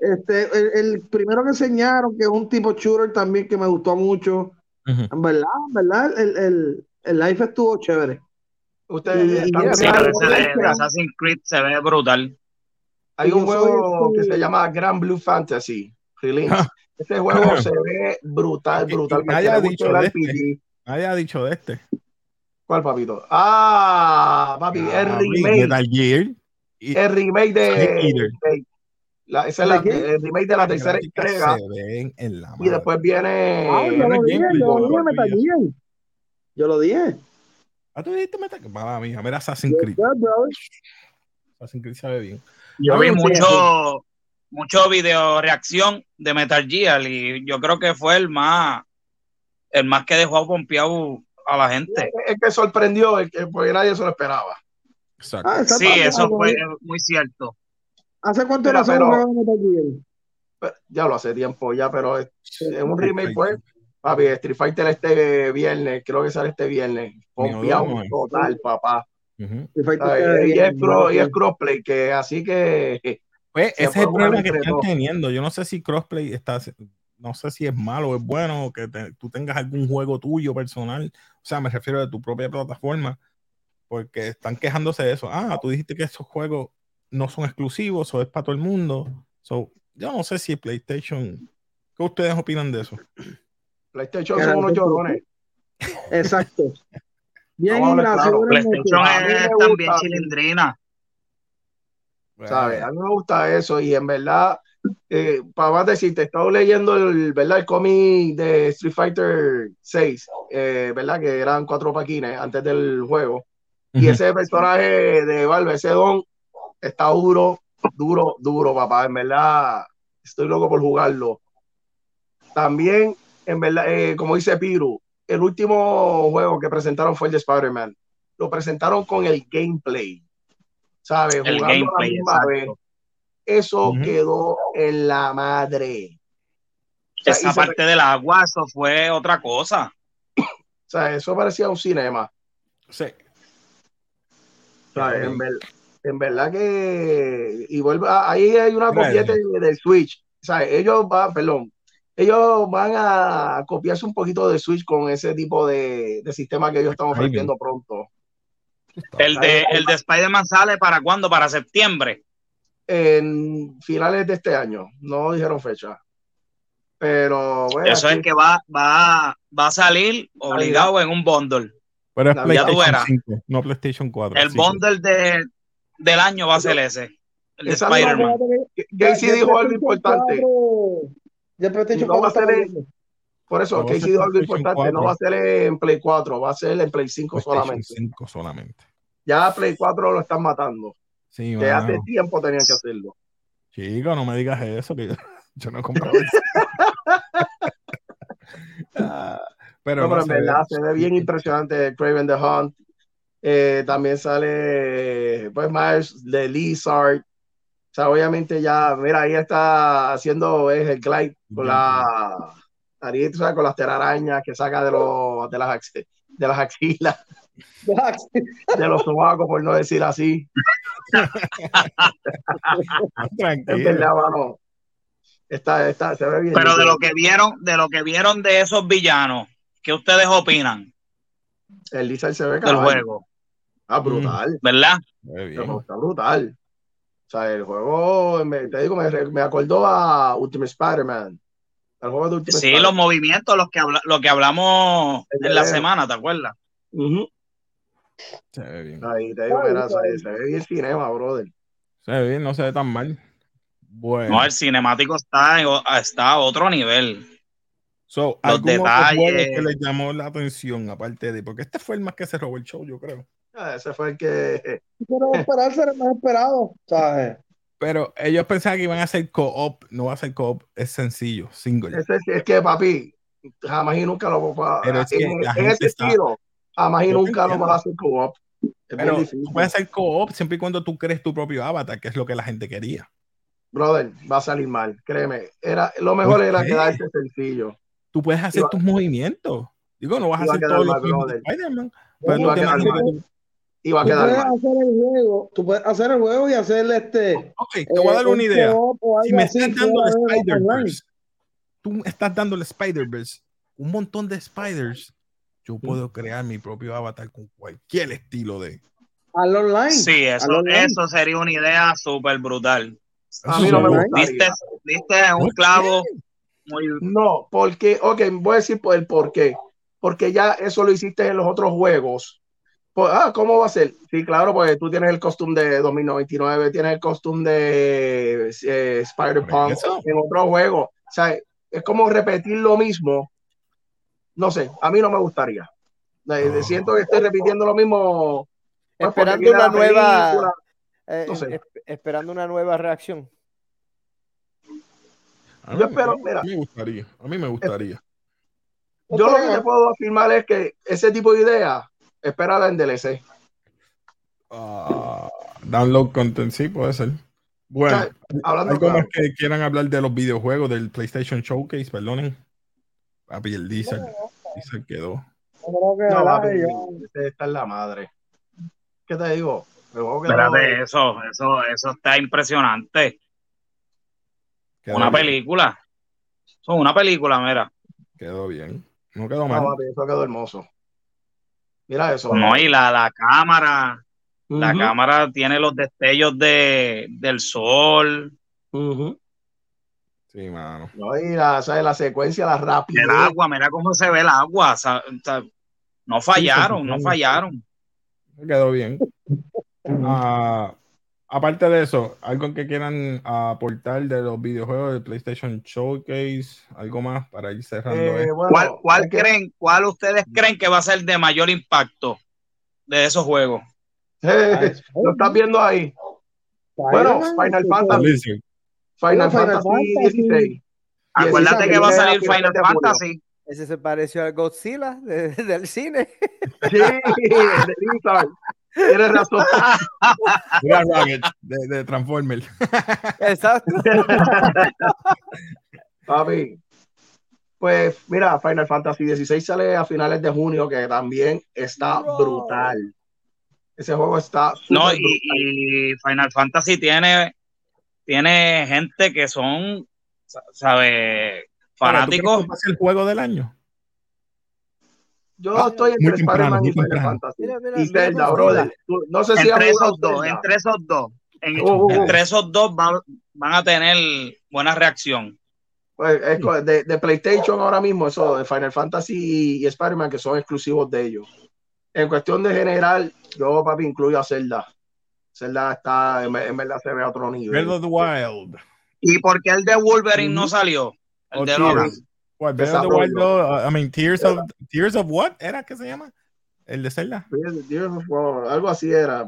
El primero que enseñaron, que es un tipo shooter también que me gustó mucho. Uh-huh. En verdad, el live estuvo chévere. Ustedes están Assassin's Creed se ve brutal. Hay un juego que se llama Grand Blue Fantasy Relink. Ese juego se ve brutal. Nadie ha dicho de este. ¿Cuál, papito? El remake de esa es el remake de la tercera entrega. Y después viene. Yo lo dije. Ah, tú dijiste Metal Gear. Mamá mía, mira Assassin's Creed. Assassin's Creed sabe bien. Yo vi mucho video reacción de Metal Gear y yo creo que fue el más que dejó pompeado a la gente. Es que sorprendió, porque nadie se lo esperaba. Exacto. Sí, eso fue muy cierto. ¿Hace cuánto era ese juego de Metal Gear? Ya lo hace tiempo ya, pero es un remake, pues. Papi, Street Fighter este viernes, creo que sale este viernes. Confiado total, papá. Y es crossplay, que así que... Pues ese es el problema que están teniendo. Yo no sé si crossplay está... No sé si es malo o es bueno que tú tengas algún juego tuyo personal. O sea, me refiero a tu propia plataforma. Porque están quejándose de eso. Ah, tú dijiste que esos juegos no son exclusivos o es para todo el mundo. So, yo no sé si PlayStation... ¿Qué ustedes opinan de eso? PlayStation son unos llorones. Exacto. Bien, no, claro. PlayStation es también cilindrina. Bueno. ¿Sabes? A mí me gusta eso y en verdad... para más decirte, he estado leyendo el cómic de Street Fighter 6, ¿verdad? Que eran 4 paquines antes del juego. Y ese personaje de Valve, ese Don, está duro, papá. En verdad, estoy loco por jugarlo. También, en verdad, como dice Piru, el último juego que presentaron fue el de Spider-Man. Lo presentaron con el gameplay, ¿sabes? El gameplay, eso quedó en la madre. O sea, esa parte del agua, eso fue otra cosa. O sea, eso parecía un cinema. Sí. O sea, en verdad que... Y vuelve, ahí hay una copia del Switch. O sea, ellos van a copiarse un poquito de Switch con ese tipo de sistema que ellos están ofreciendo pronto. El de Spider-Man sale ¿para cuándo? ¿Para septiembre? En finales de este año, no dijeron fecha, pero bueno, eso es que va a salir obligado Navidad. En un bundle, pero es Navidad, PlayStation tú verás. 5, no PlayStation 4, el bundle sí. Del año va a ser ese, el de Spider-Man. Casey dijo algo importante, no va a ser en, por eso Casey dijo algo importante, 4. No va a ser en Play 4, va a ser en Play 5 solamente. Ya Play 4 lo están matando. Sí, que hace tiempo tenían que hacerlo. Chico, no me digas eso, que yo no he comprado eso. pero en verdad se ve bien impresionante. Kraven the Hunt. También sale, pues, Miles de Lizard. O sea, obviamente ya, mira, ahí está haciendo el glide con la Ariel, ¿sabes? Con las telarañas que saca de las axilas. De los sobacos, por no decir así. Tranquilo. Es verdad, mano. Está, se ve bien. Pero difícil. de lo que vieron de esos villanos, ¿qué ustedes opinan? El Lizard se ve cabrón. El juego. Ah, brutal. ¿Verdad? Está brutal. O sea, el juego, te digo, me acordó a Ultimate Spider-Man. El juego de Ultimate Spider-Man. Los movimientos, lo que hablamos en la semana, ¿te acuerdas? Se ve bien. Ahí te digo, mira, se ve bien el cinema, brother. Se ve bien, no se ve tan mal. Bueno. No, el cinemático está a otro nivel. Los detalles que le llamó la atención, aparte de... Porque este fue el más que se robó el show, yo creo. Ese fue el que... Pero esperarse era el más esperado, ¿sabes? Pero ellos pensaban que iban a hacer co-op. No va a ser co-op, es sencillo, single. Es que, papi, jamás y nunca lo... Pero es que en ese estilo... Jamás y nunca lo vas a hacer co-op. Pero tú puedes hacer co-op siempre y cuando tú crees tu propio avatar, que es lo que la gente quería. Brother, va a salir mal, créeme. Lo mejor era quedarse sencillo. Tú puedes hacer tus movimientos. Digo, no vas a hacer todo lo que Spider-Man. Y va a quedar mal. Tú puedes hacer el juego y hacerle Ok, te voy a dar una idea. Si me estás dando el Spider-Verse, tú estás dando el Spider-Verse, un montón de Spiders. Yo puedo crear mi propio avatar con cualquier estilo de... Al online. Sí, eso sería una idea súper brutal. A mí no me gusta. Viste un clavo. Muy... No, porque... Ok, voy a decir el por qué. Porque ya eso lo hiciste en los otros juegos. ¿Cómo va a ser? Sí, claro, porque tú tienes el costume de 2099, tienes el costume de Spider-Punk en otro juego. O sea, es como repetir lo mismo. No sé, a mí no me gustaría. Siento que estoy repitiendo lo mismo. Pues, esperando una nueva... no sé. Esperando una nueva reacción. A mí me gustaría. Yo lo que te puedo afirmar es que ese tipo de idea, espérala en DLC. Download content, sí, puede ser. Bueno, o sea, algo más que quieran hablar de los videojuegos, del PlayStation Showcase, perdonen. Papi, el Diesel quedó. No, papi, está en la madre. ¿qué te digo? El juego que espérate, no... eso está impresionante. Quedó una bien. Película. Son una película, mira. Quedó bien. No quedó mal. No, papi, eso quedó hermoso. Mira eso. No, y la cámara. Uh-huh. La cámara tiene los destellos del sol. Uh-huh. Sí, mano. No, y la secuencia, la rápida. El agua, mira cómo se ve el agua. No fallaron. Quedó bien. Aparte de eso, algo que quieran aportar de los videojuegos del PlayStation Showcase, algo más para ir cerrando. Bueno, ¿Cuál ustedes creen que va a ser de mayor impacto de esos juegos? Lo estás viendo ahí. Bueno, Final Fantasy 16. Acuérdate que va a salir Final Fantasy. Ese se pareció a Godzilla del cine. Sí, de Instagram. Tienes razón. Mira, Rocket, de Transformers. Exacto. Papi, pues mira, Final Fantasy 16 sale a finales de junio, que también está brutal. Ese juego está no, y Final Fantasy tiene gente que son, ¿sabes? Fanáticos. ¿Va a ser el juego del año? Yo estoy entre Spider-Man y Final Fantasy. Mira, y Zelda, brother. No sé si entre esos dos. Entre esos dos van a tener buena reacción. Pues es de PlayStation ahora mismo, eso de Final Fantasy y Spider-Man, que son exclusivos de ellos. En cuestión de general, yo, papi, incluyo a Zelda. Zelda está, en verdad, se ve a otro nivel. Breath of the Wild. ¿Y por qué el de Wolverine no salió? El de Logan. What, Tears of What era que se llama el de Zelda. Tears of War, algo así era.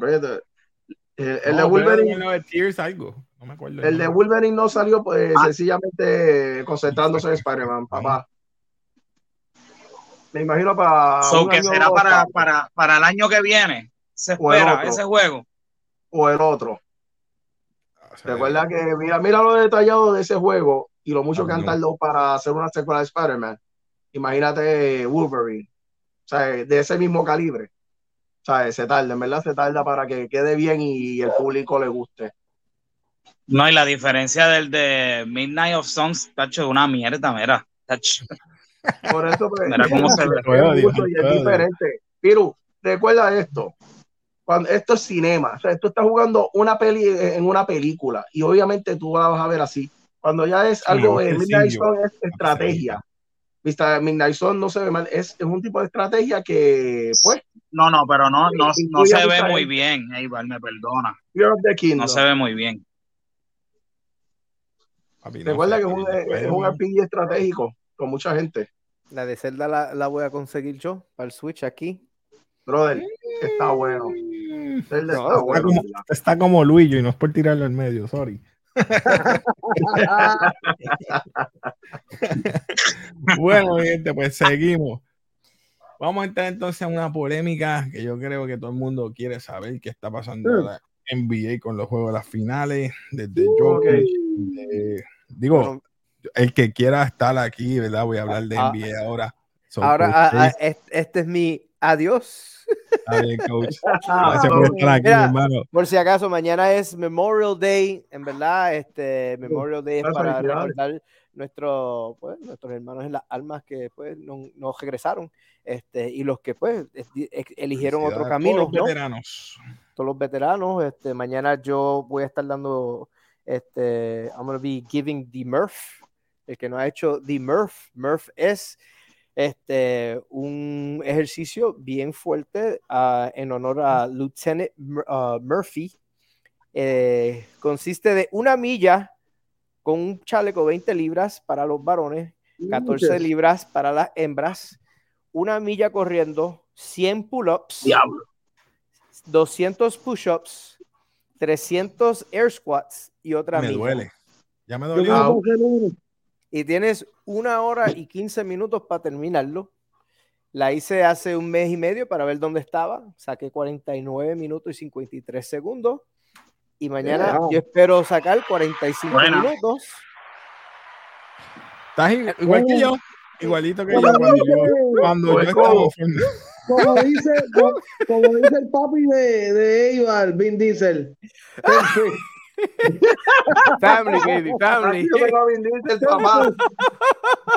El de Wolverine no es Tears algo. No me acuerdo. El de Wolverine no salió pues sencillamente concentrándose en Spider-Man, papá. Me imagino para que será para el año que viene. Se espera ese juego o el otro. Recuerda que mira lo detallado de ese juego. Y lo mucho que han tardado para hacer una secuela de Spider-Man. Imagínate Wolverine. O sea, de ese mismo calibre. O sea, se tarda para que quede bien y el público le guste. No, y la diferencia del de Midnight of Songs, tacho, es una mierda, mira. Tacho. Por eso, pues, mira cómo se ve. Es diferente. Piru, recuerda esto. Esto es cinema. O sea, tú estás jugando una peli en una película y obviamente tú la vas a ver así. Cuando ya es algo de Midnight Zone es estrategia. Vista, Midnight Zone no se ve mal, es un tipo de estrategia que, pues... No, pero no se ve muy bien, Iván, me perdona. No se ve muy bien. Recuerda que es un RPG estratégico con mucha gente. La de Zelda la voy a conseguir yo para el Switch aquí. Brother, está bueno. Zelda está bueno. Está como Luigi y no es por tirarlo al medio, sorry. Bueno, gente, pues seguimos. Vamos a entrar entonces a una polémica que yo creo que todo el mundo quiere saber qué está pasando en la NBA con los juegos de las finales, desde Jokic. Digo, el que quiera estar aquí, ¿verdad? Voy a hablar de NBA ahora. Este es mi adiós. Está bien, coach. Gracias por estar aquí, mira, hermano. Por si acaso, mañana es Memorial Day. En verdad, Memorial Day es para recordar nuestros hermanos en las almas que pues no regresaron, y los que pues eligieron otro camino. Todos los veteranos. Todos los veteranos. Mañana yo voy a estar dando I'm gonna be giving the Murph. El que no ha hecho the Murph es un ejercicio bien fuerte en honor a Lieutenant Murphy. Consiste de 1 milla con un chaleco 20 libras para los varones, 14 libras para las hembras, 1 milla corriendo, 100 pull-ups, 200 push-ups, 300 air squats y otra milla. Me duele. Ya me dolió. Y tienes 1 hora y 15 minutos para terminarlo. La hice hace 1 mes y medio para ver dónde estaba. Saqué 49 minutos y 53 segundos. Y mañana yo espero sacar 45 minutos. Estás igual que yo. Igualito que yo cuando yo estaba ofendido. Como dice el papi de Iván, Vin Diesel. Family, baby, family. Yo tengo a Vin Diesel, papá.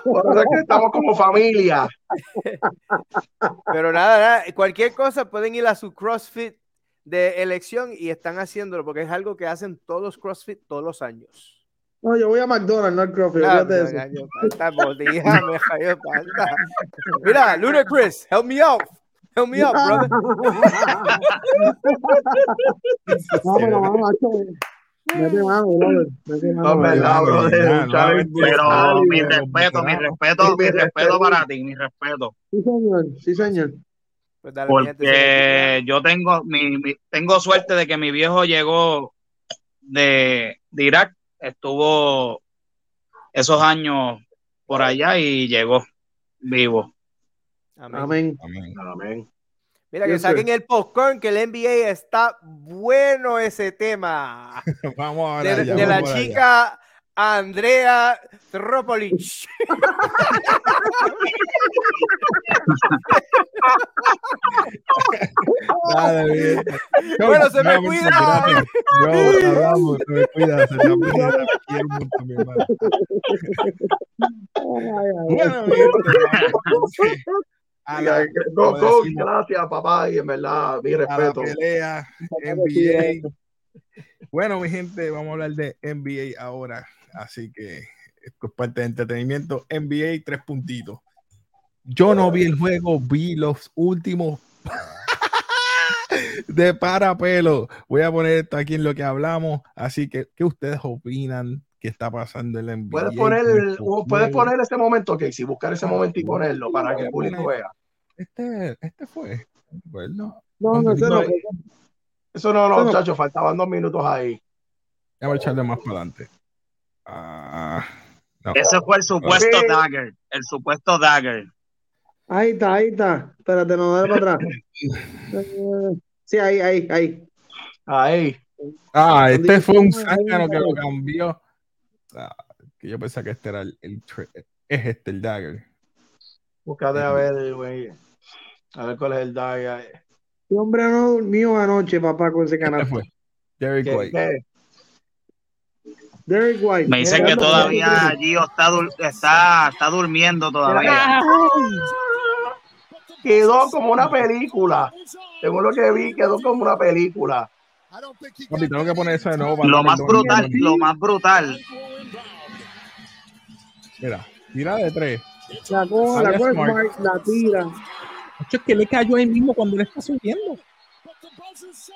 Por eso es que estamos como familia. Pero nada, cualquier cosa pueden ir a su CrossFit de elección y están haciéndolo porque es algo que hacen todos CrossFit todos los años. No, yo voy a McDonald's, no al CrossFit. Mira, Ludacris, help me out. Help me out, brother. No, pero vamos, mi respeto para ti, mi respeto. Sí, señor. Pues dale, porque gente, yo tengo tengo suerte de que mi viejo llegó de Irak, estuvo esos años por allá y llegó vivo. Amén. Mira, que saquen el popcorn, que el NBA está bueno ese tema. Vamos a ver. De la chica allá. Andrea Tropolich. Bueno, se me cuida. Gracias, papá, y en verdad, mi respeto. A la pelea, NBA. Bueno, mi gente, vamos a hablar de NBA ahora, así que es parte de entretenimiento. NBA, 3 puntitos. Yo no vi el juego, vi los últimos de parapelo. Voy a poner esto aquí en lo que hablamos, así que, ¿qué ustedes opinan? ¿Qué está pasando en la NBA? ¿Puedes poner ese momento, Casey? Buscar ese momento y ponerlo para que el público vea. Este fue. Bueno, no, muchachos, faltaban 2 minutos ahí. Voy a echarle más para adelante. No. Ese fue el supuesto dagger. El supuesto dagger. Ahí está. Espérate, no dale para atrás. Sí, ahí. Este fue un zángano que lo cambió. Que yo pensaba que este era el dagger. Búscate a ver, güey. A ver cuál es el dagger. Mi hombre no durmió anoche, papá, con ese canal. Derrick White. Me dicen que todavía Gio está durmiendo todavía. Quedó como una película. Según lo que vi, quedó como una película. Tengo que poner eso de nuevo. Lo más brutal. Mira, tira de 3. La tira. Ocho, es que le cayó ahí mismo cuando le está subiendo.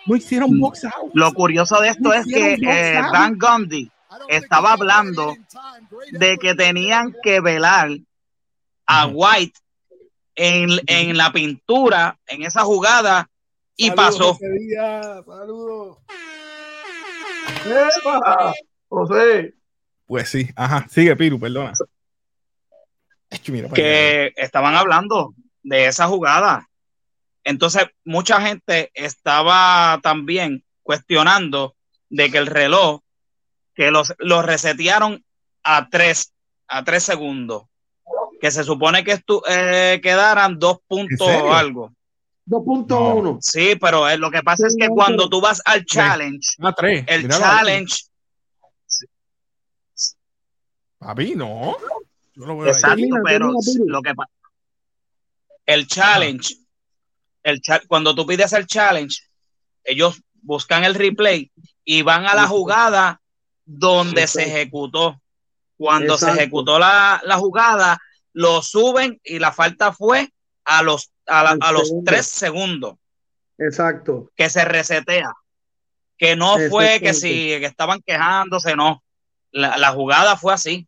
No hicieron box out. Lo curioso de esto es que Dan Gundy estaba hablando de que tenían que velar a White en la pintura, en esa jugada, y pasó. Saludos. ¡Epa, José! Pues sí, ajá, sigue Piru, perdona. Que estaban hablando de esa jugada. Entonces, mucha gente estaba también cuestionando de que el reloj, que los resetearon a tres segundos, que se supone que quedaran 2 puntos o algo. 2.1. No. Sí, pero lo que pasa es que cuando tú vas al challenge, el challenge... Papi, no. Yo lo voy exacto, a pero lo que pasa... Cuando tú pides el challenge, ellos buscan el replay y van a la jugada donde se ejecutó. Cuando se ejecutó la jugada, lo suben y la falta fue a los 3 segundos. Exacto. Que se resetea. Que no fue que si estaban quejándose, no. La jugada fue así.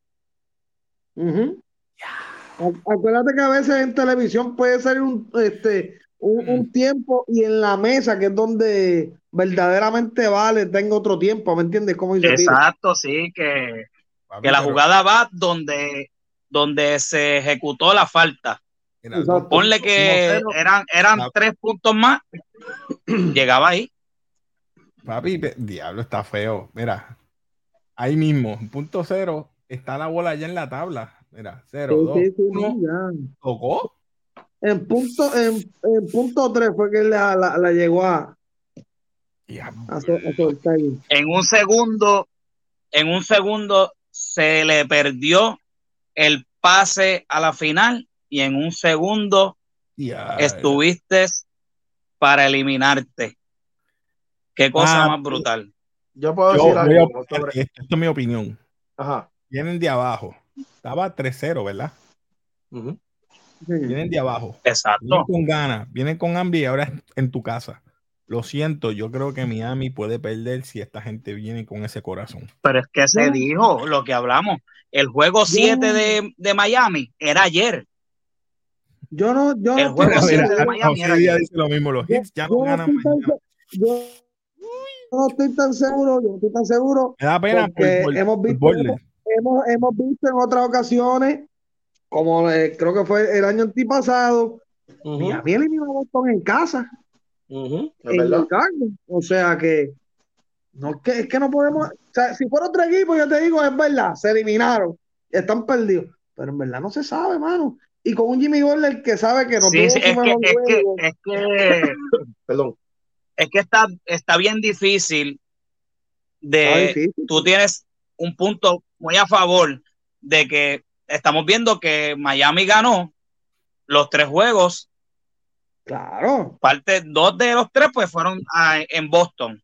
Uh-huh. Acuérdate que a veces en televisión puede salir un tiempo y en la mesa, que es donde verdaderamente vale, tengo otro tiempo, ¿me entiendes? ¿Cómo dice? Exacto, sí, que la jugada va donde se ejecutó la falta. Exacto. Ponle que eran 3 puntos más, llegaba ahí. Papi, diablo, está feo. Mira, ahí mismo, 0.0, está la bola allá en la tabla. Mira, 0, 2, 1. ¿Tocó? En punto 3 fue que la llegó a soltar. En un segundo se le perdió el pase a la final y en un segundo estuviste para eliminarte. Qué cosa más brutal. Yo puedo decir algo. Esto es mi opinión. Ajá. Vienen de abajo. Estaba 3-0, ¿verdad? Uh-huh. Vienen de abajo. Exacto. Vienen con ganas, vienen con hambre y ahora en tu casa. Lo siento, yo creo que Miami puede perder si esta gente viene con ese corazón. Pero es que se dijo lo que hablamos. El juego 7 de Miami era ayer. El juego 7 de Miami era ayer. Dice lo mismo, los Hits ya no ganan Miami. Yo no estoy tan seguro. Me da pena porque hemos visto en otras ocasiones, como creo que fue el año antipasado, Miami eliminó a Boston en casa. Uh-huh, en el cargo. O sea que es que no podemos, o sea, si fuera otro equipo yo te digo, es verdad, se eliminaron, están perdidos, pero en verdad no se sabe, mano, y con un Jimmy Butler que sabe que no tiene es que perdón, es que está bien difícil tú tienes un punto muy a favor de que estamos viendo que Miami ganó los 3 juegos. Claro. Parte 2 de los 3 pues fueron en Boston.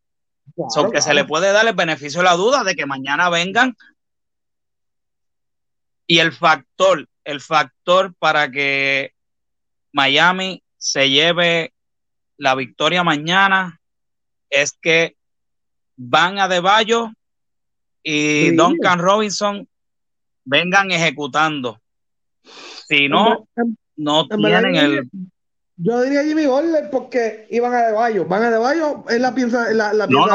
Claro, que se le puede dar el beneficio de la duda de que mañana vengan. Y el factor para que Miami se lleve la victoria mañana es que Bam Adebayo y Duncan Robinson vengan ejecutando. Si no, no tienen el... Yo diría Jimmy Butler porque iban a Adebayo. Van a Adebayo es la pieza. No,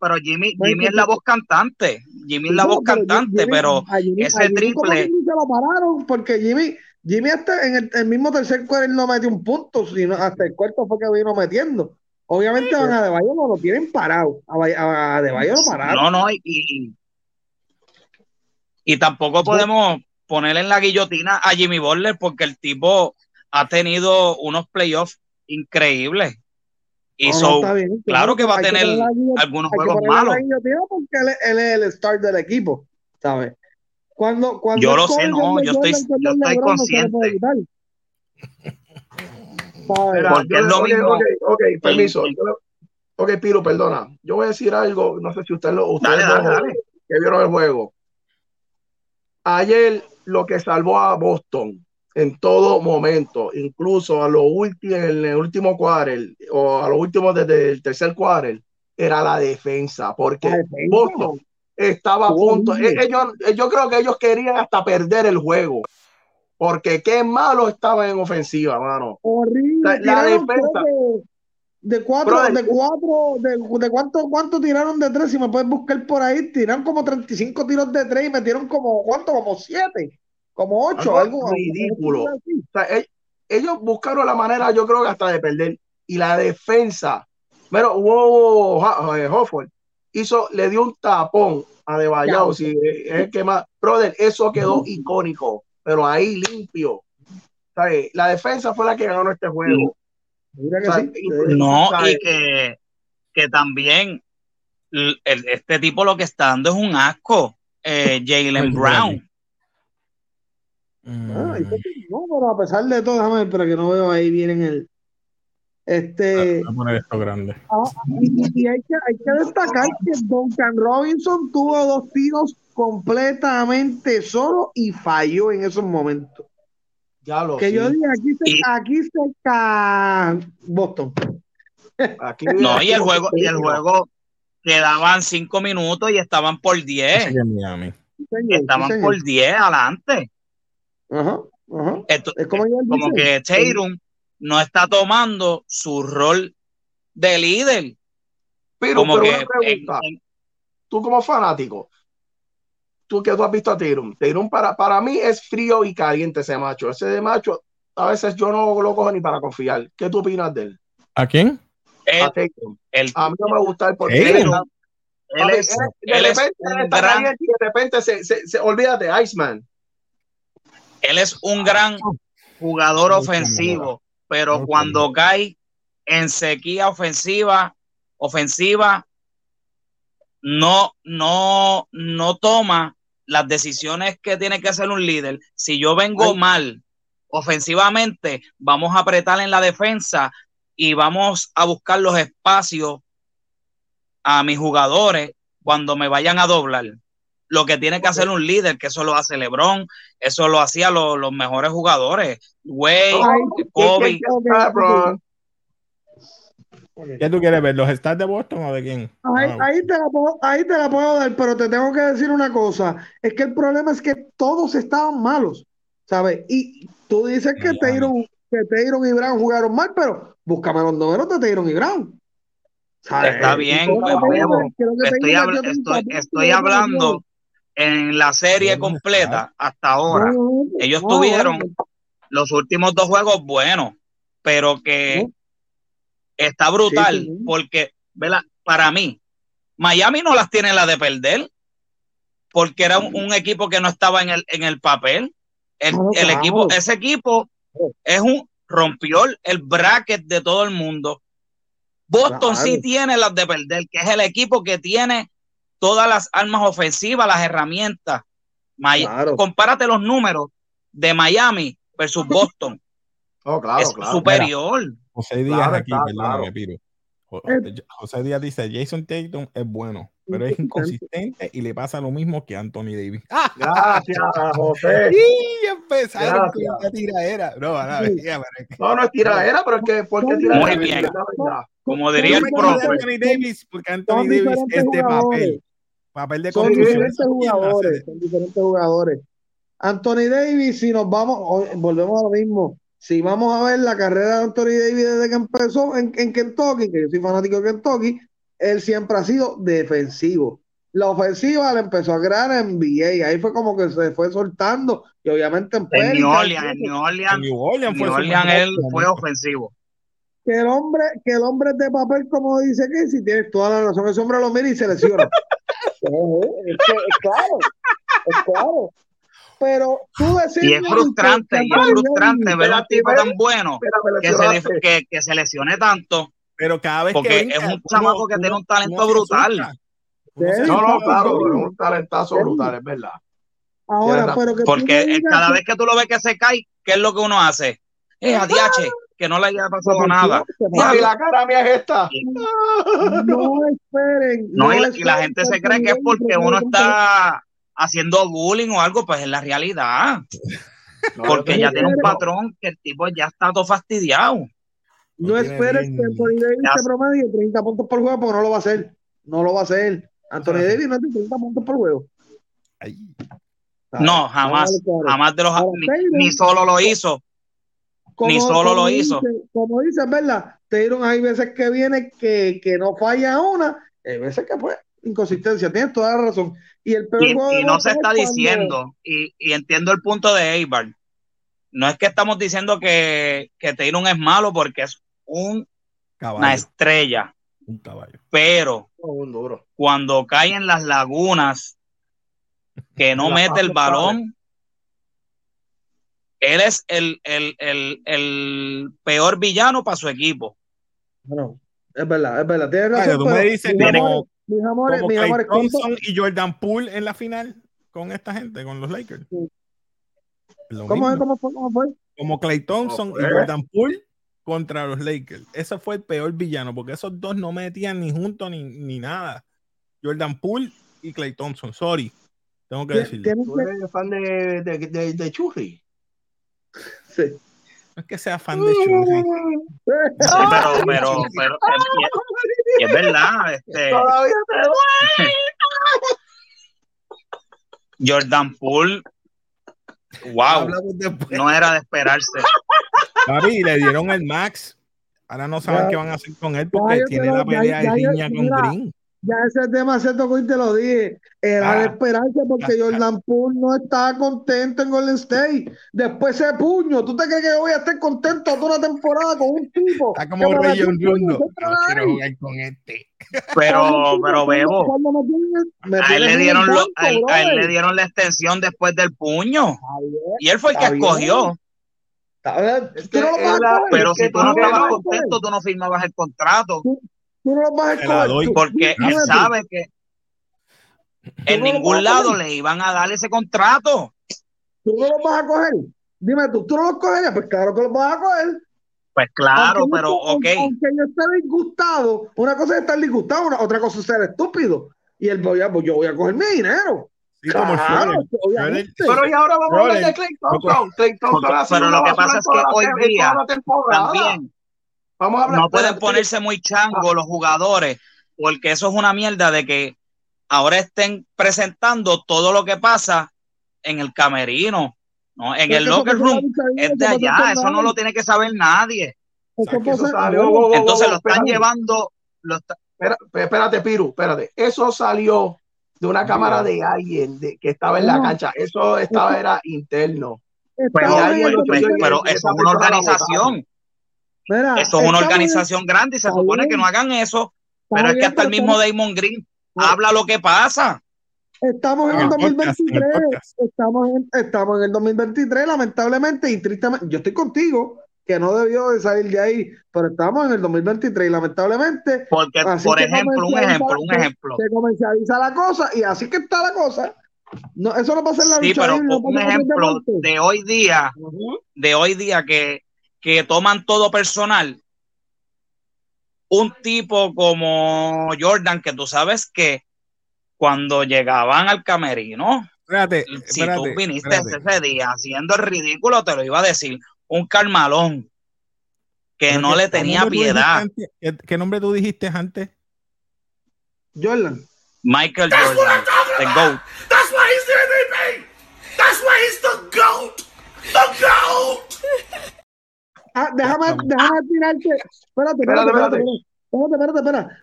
pero Jimmy es la voz cantante. Jimmy es la voz cantante, pero ese triple. Jimmy se lo pararon porque Jimmy hasta en el mismo tercer cuarto no metió un punto, sino hasta el cuarto fue que vino metiendo. Obviamente sí, van a Adebayo no lo tienen parado. A Adebayo lo pararon. No, y tampoco podemos ponerle en la guillotina a Jimmy Butler porque el tipo ha tenido unos playoffs increíbles. Y bien, claro que va a tener algunos juegos malos. Porque él es el star del equipo, ¿sabes? Cuando yo lo sé, yo estoy consciente. Porque es lo mismo. Ok, permiso. Ok, Piro, perdona. Yo voy a decir algo, no sé si ustedes que vieron el juego. Ayer lo que salvó a Boston en todo momento, incluso en el último quarter o a los últimos desde el tercer quarter, era la defensa, porque Boston estaba a punto. Yo creo que ellos querían hasta perder el juego, porque qué malo estaba en ofensiva, mano. Horrible. La defensa. ¿Cuánto tiraron de tres? Si me puedes buscar por ahí, tiraron como 35 tiros de tres y metieron como 7. Como 8, algo ridículo. O sea, ellos buscaron la manera, yo creo que hasta de perder. Y la defensa, pero Hofford le dio un tapón a Adebayo, si es el que más. Brother, eso quedó icónico, pero ahí limpio. O sea, la defensa fue la que ganó este juego. Mira que o sea, y que también este tipo lo que está dando es un asco, Jaylen Brown. Pero a pesar de todo, déjame ver, pero que no veo ahí bien en el voy a poner esto grande. Y hay que destacar que Duncan Robinson tuvo 2 tiros completamente solo y falló en esos momentos. Ya lo que sí. Yo dije, aquí está Boston. Aquí, y el juego quedaban 5 minutos y estaban por 10. Por 10 adelante. Ajá. Esto, es como que Tatum no está tomando su rol de líder. Pero una pregunta. Tú como fanático, tú has visto a Tatum. Tatum para mí es frío y caliente ese macho. Ese de macho, a veces yo no lo cojo ni para confiar. ¿Qué tú opinas de él? ¿A quién? A Tatum. A mí no me gusta él porque él de repente está caliente y de repente olvídate, Iceman. Él es un gran jugador ofensivo, pero cuando cae en sequía ofensiva no toma las decisiones que tiene que hacer un líder. Si yo vengo mal ofensivamente, vamos a apretar en la defensa y vamos a buscar los espacios a mis jugadores cuando me vayan a doblar. Lo que tiene que hacer un líder, que eso lo hace LeBron, eso lo hacían los mejores jugadores. Wade, Kobe. ¿Qué tú quieres ver? ¿Los stats de Boston o de quién? Ahí te la puedo dar, pero te tengo que decir una cosa. Es que el problema es que todos estaban malos, ¿sabes? Y tú dices que Tatum y Brown jugaron mal, pero búscame los números de Tatum y Brown. ¿Sabes? Está bien, estoy hablando en la serie completa hasta ahora. Ellos tuvieron los últimos dos juegos buenos, pero que está brutal, porque ¿verdad? Para mí, Miami no las tiene la de perder, porque era un equipo que no estaba en el papel. Ese equipo es rompió el bracket de todo el mundo. Boston sí tiene las de perder, que es el equipo que tiene todas las armas ofensivas, las herramientas. Compárate los números de Miami versus Boston. Es superior. Mira, José Díaz me piro. José Díaz dice, Jason Tatum es bueno, pero es inconsistente y le pasa lo mismo que Anthony Davis. Gracias, José. Y empezaron con la tiraera. No es tiraera, pero es que ¿por qué tiraera? Muy bien. Como diría el profe. Anthony Davis, porque Anthony Davis es de papel. Papel de construcción. Son diferentes jugadores. Anthony Davis, si nos vamos, volvemos a lo mismo. Si vamos a ver la carrera de Anthony Davis desde que empezó en Kentucky, que yo soy fanático de Kentucky, él siempre ha sido defensivo. La ofensiva la empezó a crear en NBA, ahí fue como que se fue soltando, y obviamente en New Orleans él fue ofensivo. Que el hombre es de papel, como dice Casey, tienes toda la razón, ese hombre lo mira y se lesiona. Es claro. Pero tú decís, y es frustrante ver a un tipo tan bueno que se lesione tanto, pero cada vez porque que es un chamaco que tiene un talento brutal. Claro, un talentazo brutal, es verdad. Ahora, pero que porque cada vez que tú lo ves que se cae, ¿qué es lo que uno hace? Es adiache, que no le haya pasado nada. Y la cara mía es esta. No esperen. Y la gente se cree que es porque uno está haciendo bullying o algo, pues es la realidad. Porque ya tiene un patrón que el tipo ya está todo fastidiado. No esperes que Anthony Davis te promedio 30 puntos por juego, porque no lo va a hacer. Anthony Davis no tiene 30 puntos por juego. No, jamás de los ni solo lo hizo. Como dices, ¿verdad? Te dieron, hay veces que viene que no falla una, hay veces que pues inconsistencia, tienes toda la razón. Y no se está diciendo, y entiendo el punto de Eibar. No es que estamos diciendo que Tatum es malo, porque es una estrella. Un caballo. Pero cuando cae en las lagunas, que no mete el balón, él es el peor villano para su equipo. Bueno, es verdad. Tienes razón, tú me dices mis amores, Thompson y Jordan Poole en la final con esta gente, con los Lakers. ¿Cómo fue? Como Klay Thompson y Jordan Poole contra los Lakers. Ese fue el peor villano, porque esos dos no metían ni juntos ni nada. Jordan Poole y Klay Thompson, sorry. Tengo que decirlo. ¿Tú eres fan de Churri? Sí. No es que sea fan de Churri. Sí, pero es verdad. Todavía te duele. Jordan Poole, wow, no era de esperarse. Papi, le dieron el max. Ahora no saben qué van a hacer con él, porque tiene la pelea de riña con Green. Ya ese tema se tocó y te lo dije. Era de esperanza porque Jordan Poole no estaba contento en Golden State. Después ese puño. ¿Tú te crees que yo voy a estar contento toda una temporada con un tipo? Está como un rey un rondo. No quiero jugar con este. Pero vemos. A él le dieron la extensión después del puño. Y él fue el que escogió. Pero si tú no estabas contento, tú no firmabas el contrato. Tú no vas a escoger, porque él sabe que en ningún lado le iban a dar ese contrato. Tú no lo vas a coger. Dime tú no lo cogerías. Pues claro que lo vas a coger. Pues claro, pero ok. Aunque yo esté disgustado, una cosa es estar disgustado, otra cosa es ser estúpido. Y él yo voy a coger mi dinero. Claro, pero y ahora vamos a hablar de Clay Thompson. Pero lo que pasa es que hoy día también. No pueden ponerse muy chango los jugadores, porque eso es una mierda de que ahora estén presentando todo lo que pasa en el camerino, ¿no? En el locker room, es de allá, eso no lo tiene que saber nadie. Entonces lo están llevando... Espérate, Piru, espérate. Eso salió de una cámara de alguien que estaba en la cancha. Eso era interno. Pero eso es una organización. Mira, eso es una organización grande y se supone que no hagan eso, pero es que hasta el mismo Damon Green habla lo que pasa. Estamos en el 2023, estamos en el 2023, lamentablemente y tristemente. Yo estoy contigo, que no debió de salir de ahí, pero estamos en el 2023 y lamentablemente. Porque, por ejemplo, un ejemplo. Se comercializa la cosa y así que está la cosa. No, eso no pasa en la vida. Sí, pero un ejemplo de hoy día, que toman todo personal, un tipo como Jordan, que tú sabes que cuando llegaban al camerino, tú viniste ese día haciendo el ridículo, te lo iba a decir, un carmalón que no le tenía piedad. ¿Qué nombre tú dijiste antes? Jordan. Michael Jordan, the GOAT. That's why he's the MVP. That's why he's the GOAT. The GOAT. Ah, déjame tirarte. Espérate.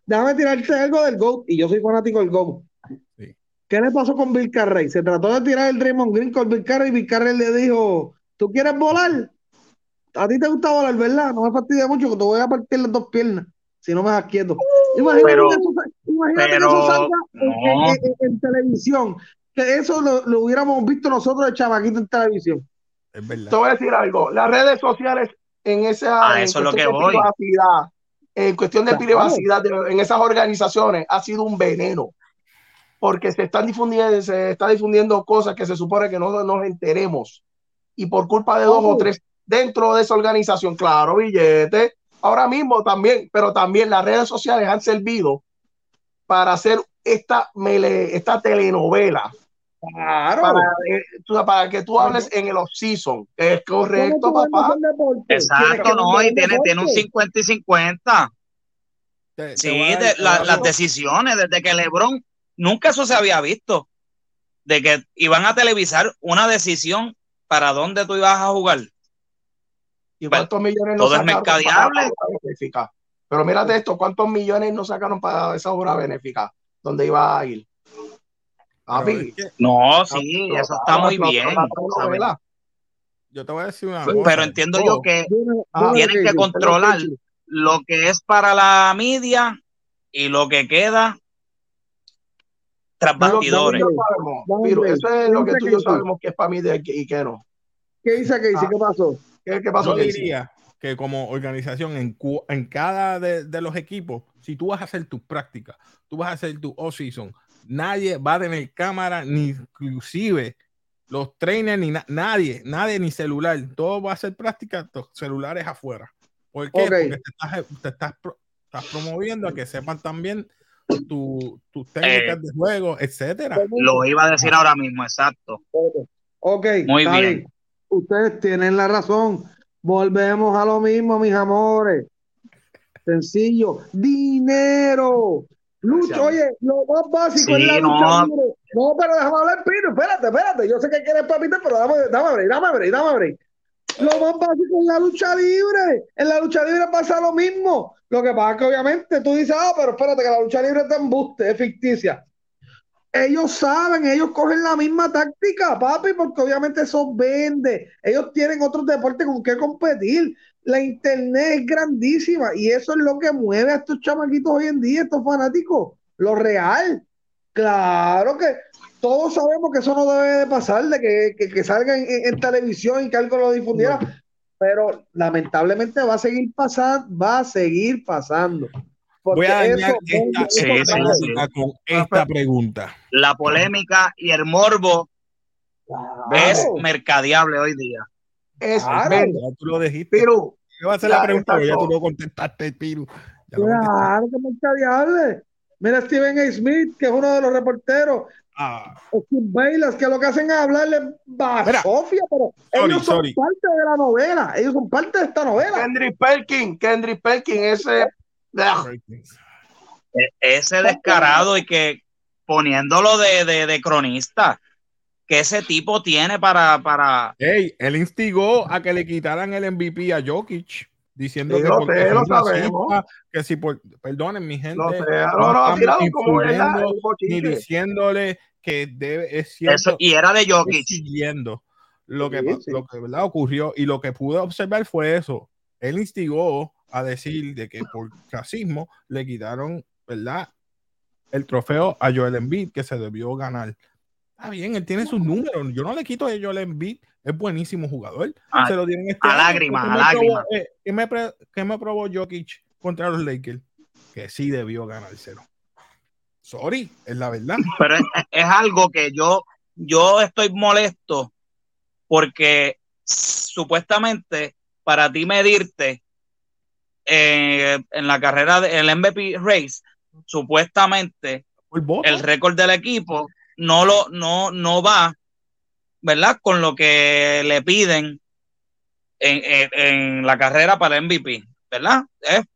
Déjame tirarte algo del GOAT. Y yo soy fanático del GOAT. Sí. ¿Qué le pasó con Bill Carrey? Se trató de tirar el Draymond Green con Bill Carrey y Bill Carrey le dijo: ¿Tú quieres volar? A ti te gusta volar, ¿verdad? No me fastidia mucho que te voy a partir las dos piernas si no me das quieto. Imagínate que eso salga en televisión. Que eso lo hubiéramos visto nosotros de chamaquito en televisión. Es verdad. Te voy a decir algo. Las redes sociales en esa eso es lo que voy. Privacidad, en cuestión de privacidad en esas organizaciones ha sido un veneno porque se está difundiendo cosas que se supone que no nos enteremos y por culpa de dos o tres dentro de esa organización, claro, billete, ahora mismo también, pero también las redes sociales han servido para hacer esta telenovela. Claro. Para que tú hables en el off-season. Es correcto, papá. Exacto, no, y tiene un 50 y 50. Sí, las decisiones, desde que LeBron, nunca eso se había visto, de que iban a televisar una decisión para dónde tú ibas a jugar. ¿Y cuántos millones todo es mercadeable? Pero mírate esto, ¿cuántos millones no sacaron para esa obra benéfica? ¿Dónde iba a ir? No, sí, eso está muy bien. Yo te voy a decir una cosa. Pero entiendo yo que tienen que controlar lo que es para la media y lo que queda tras bastidores. Pero eso es lo que tú y yo sabemos que es para mí y que no. ¿Qué dice Casey? ¿Qué pasó? Yo diría que como organización en cada de los equipos, si tú vas a hacer tus prácticas, tú vas a hacer tu off-season, nadie va a tener cámara, ni inclusive los trainers, ni nadie, ni celular. Todo va a ser práctica, celulares afuera. ¿Por qué? Okay. Porque te estás promoviendo a que sepan también tus técnicas de juego, etcétera. Lo iba a decir ahora mismo, exacto. Ok, muy bien. Ustedes tienen la razón. Volvemos a lo mismo, mis amores. Sencillo. Dinero. Lucho, oye, lo más básico es la lucha libre. No, pero déjame hablar, Pino. Espérate. Yo sé que quieres papita, pero dame abrir. Lo más básico es la lucha libre. En la lucha libre pasa lo mismo. Lo que pasa es que obviamente tú dices, ah, pero espérate que la lucha libre te embuste, es ficticia. Ellos saben, ellos cogen la misma táctica, papi, porque obviamente eso vende. Ellos tienen otros deportes con que competir. La internet es grandísima y eso es lo que mueve a estos chamaquitos hoy en día, estos fanáticos. Lo real. Claro que todos sabemos que eso no debe de pasar, de que salga en televisión y que algo lo difundiera, no. Pero lamentablemente va a seguir pasando. Voy a dañar con esta pregunta. La polémica y el morbo, claro, es mercadeable hoy día. Es claro. Verdad, tú lo dijiste. Piru, ¿qué va a ser la pregunta? Ya tú lo contestaste, Piru. Ya claro, que mercadeable. Mira Steven A. Smith, que es uno de los reporteros. O Kim Bailas, que lo que hacen es hablarle a Sofía, pero ellos son parte de la novela. Ellos son parte de esta novela. Kendrick Perkins, ese... ese descarado, y que poniéndolo de cronista, que ese tipo tiene para... Hey, él instigó a que le quitaran el MVP a Jokic, diciendo sí, que porque sé, racista, que si por... Perdonen, mi gente, ni diciéndole que debe, es cierto. Eso, y era de Jokic. Siguiendo lo que, sí. Lo que verdad ocurrió, y lo que pude observar fue eso. Él instigó a decir de que por racismo le quitaron, ¿verdad?, el trofeo a Joel Embiid, que se debió ganar. Está bien, él tiene sus números. Yo no le quito a Joel Embiid, es buenísimo jugador. Se lo tienen a lágrimas, a lágrimas. ¿Qué me probó Jokic contra los Lakers? Que sí debió ganárselo. Sorry, es la verdad. Pero es algo que yo estoy molesto, porque supuestamente para ti medirte en la carrera del MVP Race, supuestamente el récord del equipo no va, ¿verdad?, con lo que le piden en la carrera para el MVP, ¿verdad?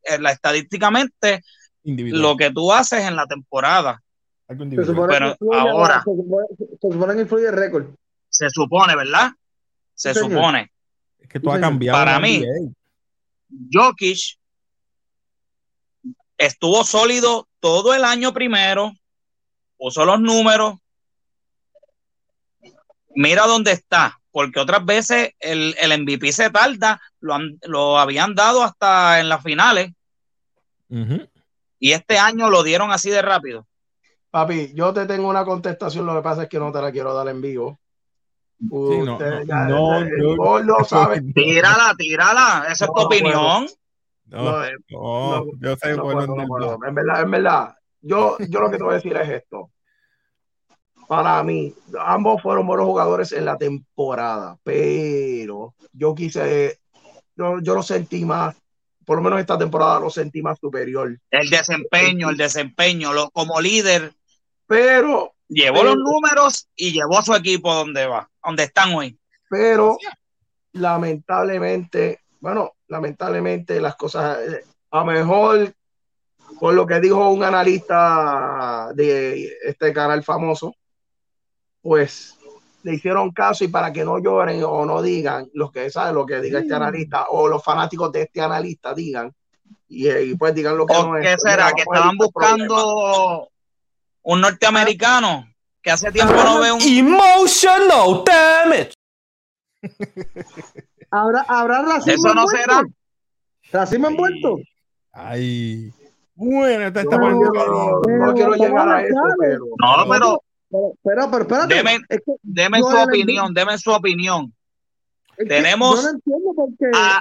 Estadísticamente individual. Lo que tú haces en la temporada. Se supone, pero ahora se supone que influye el récord. Se supone, ¿verdad? Se supone. Es que tú has cambiado. Para mí, Jokic estuvo sólido todo el año primero, puso los números, mira dónde está, porque otras veces el MVP se tarda, lo habían dado hasta en las finales, uh-huh. Y este año lo dieron así de rápido. Papi, yo te tengo una contestación, lo que pasa es que no te la quiero dar en vivo. Tírala, esa es tu opinión. Yo sé, en verdad, yo lo que te voy a decir es esto. Para mí, ambos fueron buenos jugadores en la temporada, pero yo lo sentí más, por lo menos esta temporada lo sentí más superior. El desempeño, como líder, pero llevó los números y llevó a su equipo donde están hoy. Pero lamentablemente las cosas, a lo mejor por lo que dijo un analista de este canal famoso, pues le hicieron caso, y para que no lloren o no digan los que saben lo que diga este analista, o los fanáticos de este analista digan, y pues digan lo que no es. ¿Qué será? ¿Que estaban buscando un norteamericano que hace tiempo no ve un... Emotional damage. ¿Habrá racismo? ¿Eso no será? ¿Racismo envuelto? Ay. Bueno, está esta parte. No quiero llegar a eso, pero... No, pero espérate. Deme su opinión, deme su opinión. Tenemos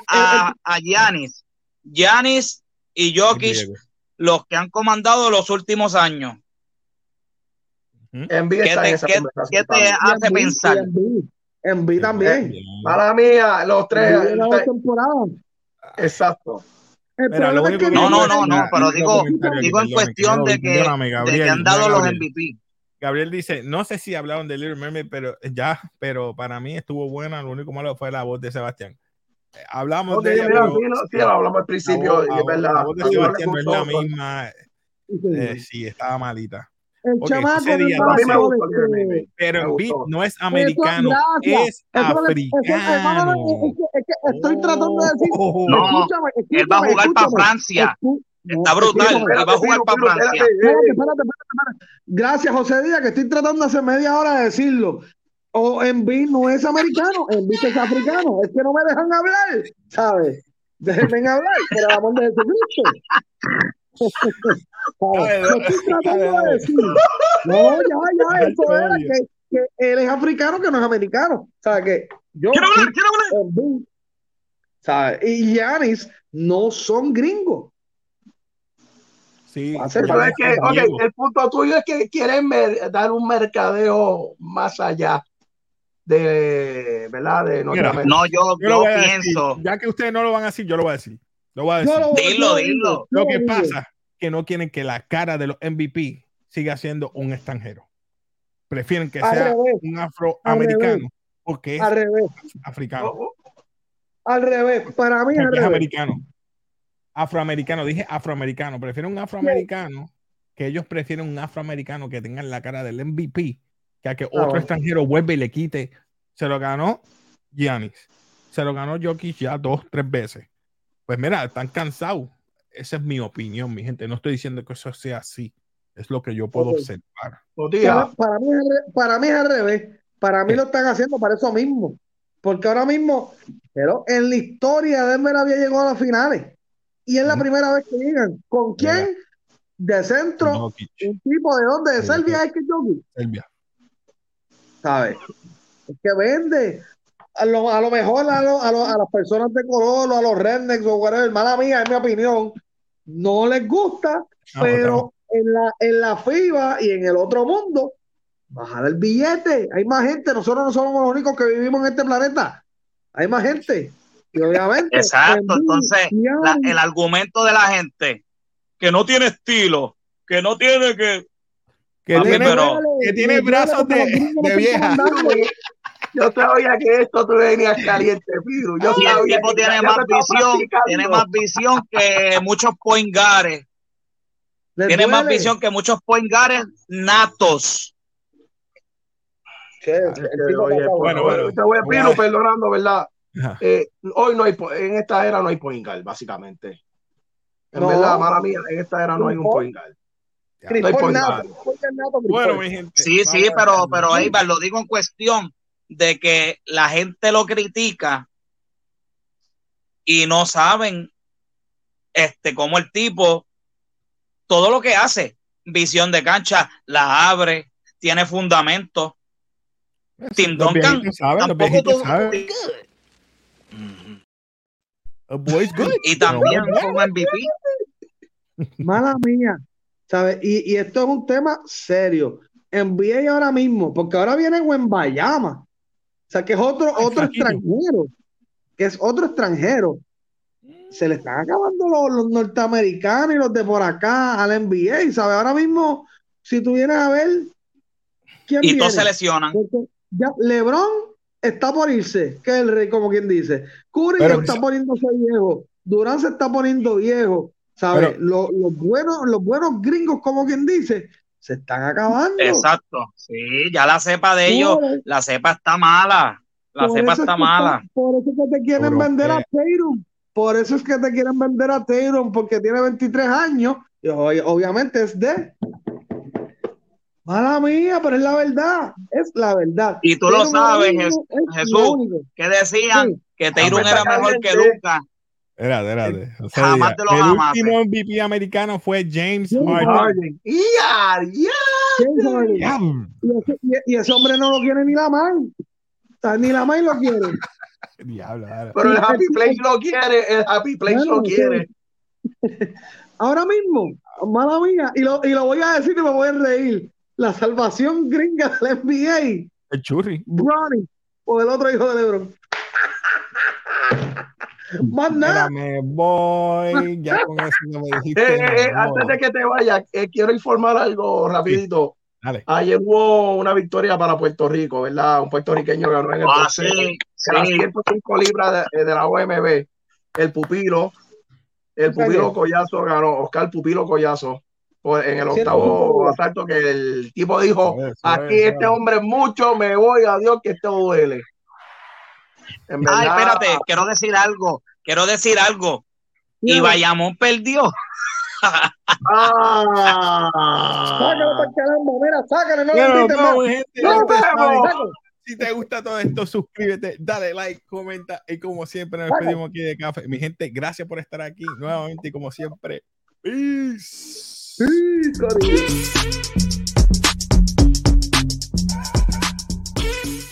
a Giannis. Giannis y Jokic, los que han comandado los últimos años. ¿Qué te hace pensar? Enví también. Mala mía, los tres. Exacto. No, pero digo en cuestión de que han dado los MVP. Gabriel dice, no sé si hablaron de Little Mermaid, pero para mí estuvo buena. Lo único malo fue la voz de Sebastián. Hablamos de ella, pero hablamos al principio. La voz de Sebastián no es la misma. Sí, estaba malita. El chamaco de pero Beat no es americano, es africano. Es que estoy tratando de decir. No, escúchame, él va a jugar para Francia. Está brutal, va a jugar para Francia. Espérate. Gracias, José Díaz, que estoy tratando hace media hora de decirlo. O Embiid no es americano, Embiid es africano. Es que no me dejan hablar, ¿sabes? Déjenme hablar, por el amor de Jesucristo. No, eso era que él es africano, que no es americano. ¿Sabes qué? Quiero hablar. ¿Sabes? Y Giannis no son gringos. Sí. El punto tuyo es que quieren dar un mercadeo más allá de, ¿verdad? De Norteamérica. No, yo pienso. Ya que ustedes no lo van a decir, yo lo voy a decir. Lo voy a decir. Dilo. Lo que pasa es que no quieren que la cara de los MVP siga siendo un extranjero. Prefieren que sea un afroamericano porque es africano. Al revés, para mí es americano. Afroamericano. Prefieren un afroamericano, que ellos prefieren un afroamericano que tenga la cara del MVP que a que otro extranjero vuelva y le quite. Se lo ganó Giannis. Se lo ganó Jokic ya 2-3 veces. Pues mira, están cansados. Esa es mi opinión, mi gente. No estoy diciendo que eso sea así. Es lo que yo puedo observar. Para mí es al revés. Para mí lo están haciendo para eso mismo. Porque ahora mismo, pero en la historia Denver había llegado a las finales. Y es la primera vez que llegan. ¿Con quién? Mira. De centro. Jokic. Un tipo de dónde, de Serbia, es que Jokic. Serbia. ¿Sabes? Es que vende. A lo mejor a las personas de color o a los rednecks o whatever, mala mía, es mi opinión, no les gusta, pero en la FIBA y en el otro mundo, bajar el billete, hay más gente, nosotros no somos los únicos que vivimos en este planeta, hay más gente, y obviamente. Exacto, entonces el argumento de la gente, que no tiene estilo, que no tiene que tiene brazos de vieja. Yo sabía que esto tú venías caliente, Piru. Yo sabía que tiene más visión que muchos point guards. Tiene más visión que muchos point guards natos. Oye, Piru, perdonando, ¿verdad? Hoy no hay, en esta era no hay point guard, básicamente. En verdad, mala mía, en esta era no hay un point guard. No hay point guard. Bueno, mi gente. Sí, pero Eibar, lo digo en cuestión de que la gente lo critica y no saben cómo el tipo todo lo que hace, visión de cancha, la abre, tiene fundamento. Tim Duncan tampoco y también como MVP. Mala mía, ¿sabes? Y esto es un tema serio. NBA ahora mismo, porque ahora viene Wembayama. O sea, que es otro extranjero. Que es otro extranjero. Se le están acabando los norteamericanos y los de por acá al NBA, ¿sabes? Ahora mismo, si tú vienes a ver, ¿quién viene? Y todos se lesionan. LeBron está por irse, que es el rey, como quien dice. Curry está poniéndose viejo. Durant se está poniendo viejo, ¿sabes? Los buenos gringos, como quien dice, se están acabando. Exacto, sí, ya la cepa de ellos, la cepa está mala, Por eso es que te quieren vender a Tatum, porque tiene 23 años, y obviamente es de... Mala mía, pero es la verdad, Y tú Tatum lo sabes, Jesús, que decían que Tatum era mejor que Luka. Espérate. O sea, último MVP americano fue James Harden. Y ese hombre no lo quiere ni la man. Ni la man lo quiere. Diablo, pero el Happy Place lo quiere. Ahora mismo, mala mía. Y lo voy a decir y me voy a reír. La salvación gringa del NBA. El Churri. Bronny. O el otro hijo de LeBron. Más nada. Me voy. Ya con eso no me dijiste. Antes de que te vayas, quiero informar algo rapidito. Sí, ayer hubo una victoria para Puerto Rico, ¿verdad? Un puertorriqueño ganó en el las 105 libras de la OMB. El Pupilo Collazo ganó. Oscar Pupilo Collazo en el octavo asalto que el tipo dijo, aquí este hombre es mucho, me voy, adiós, que esto duele. Verdad... Ay, espérate, quiero decir algo. Y Bayamón perdió. Sácalo para caramba, mira, sácalo, no lo entiendes. Si te gusta todo esto, suscríbete, dale like, comenta y como siempre nos despedimos aquí de Café. Mi gente, gracias por estar aquí nuevamente y como siempre. Peace.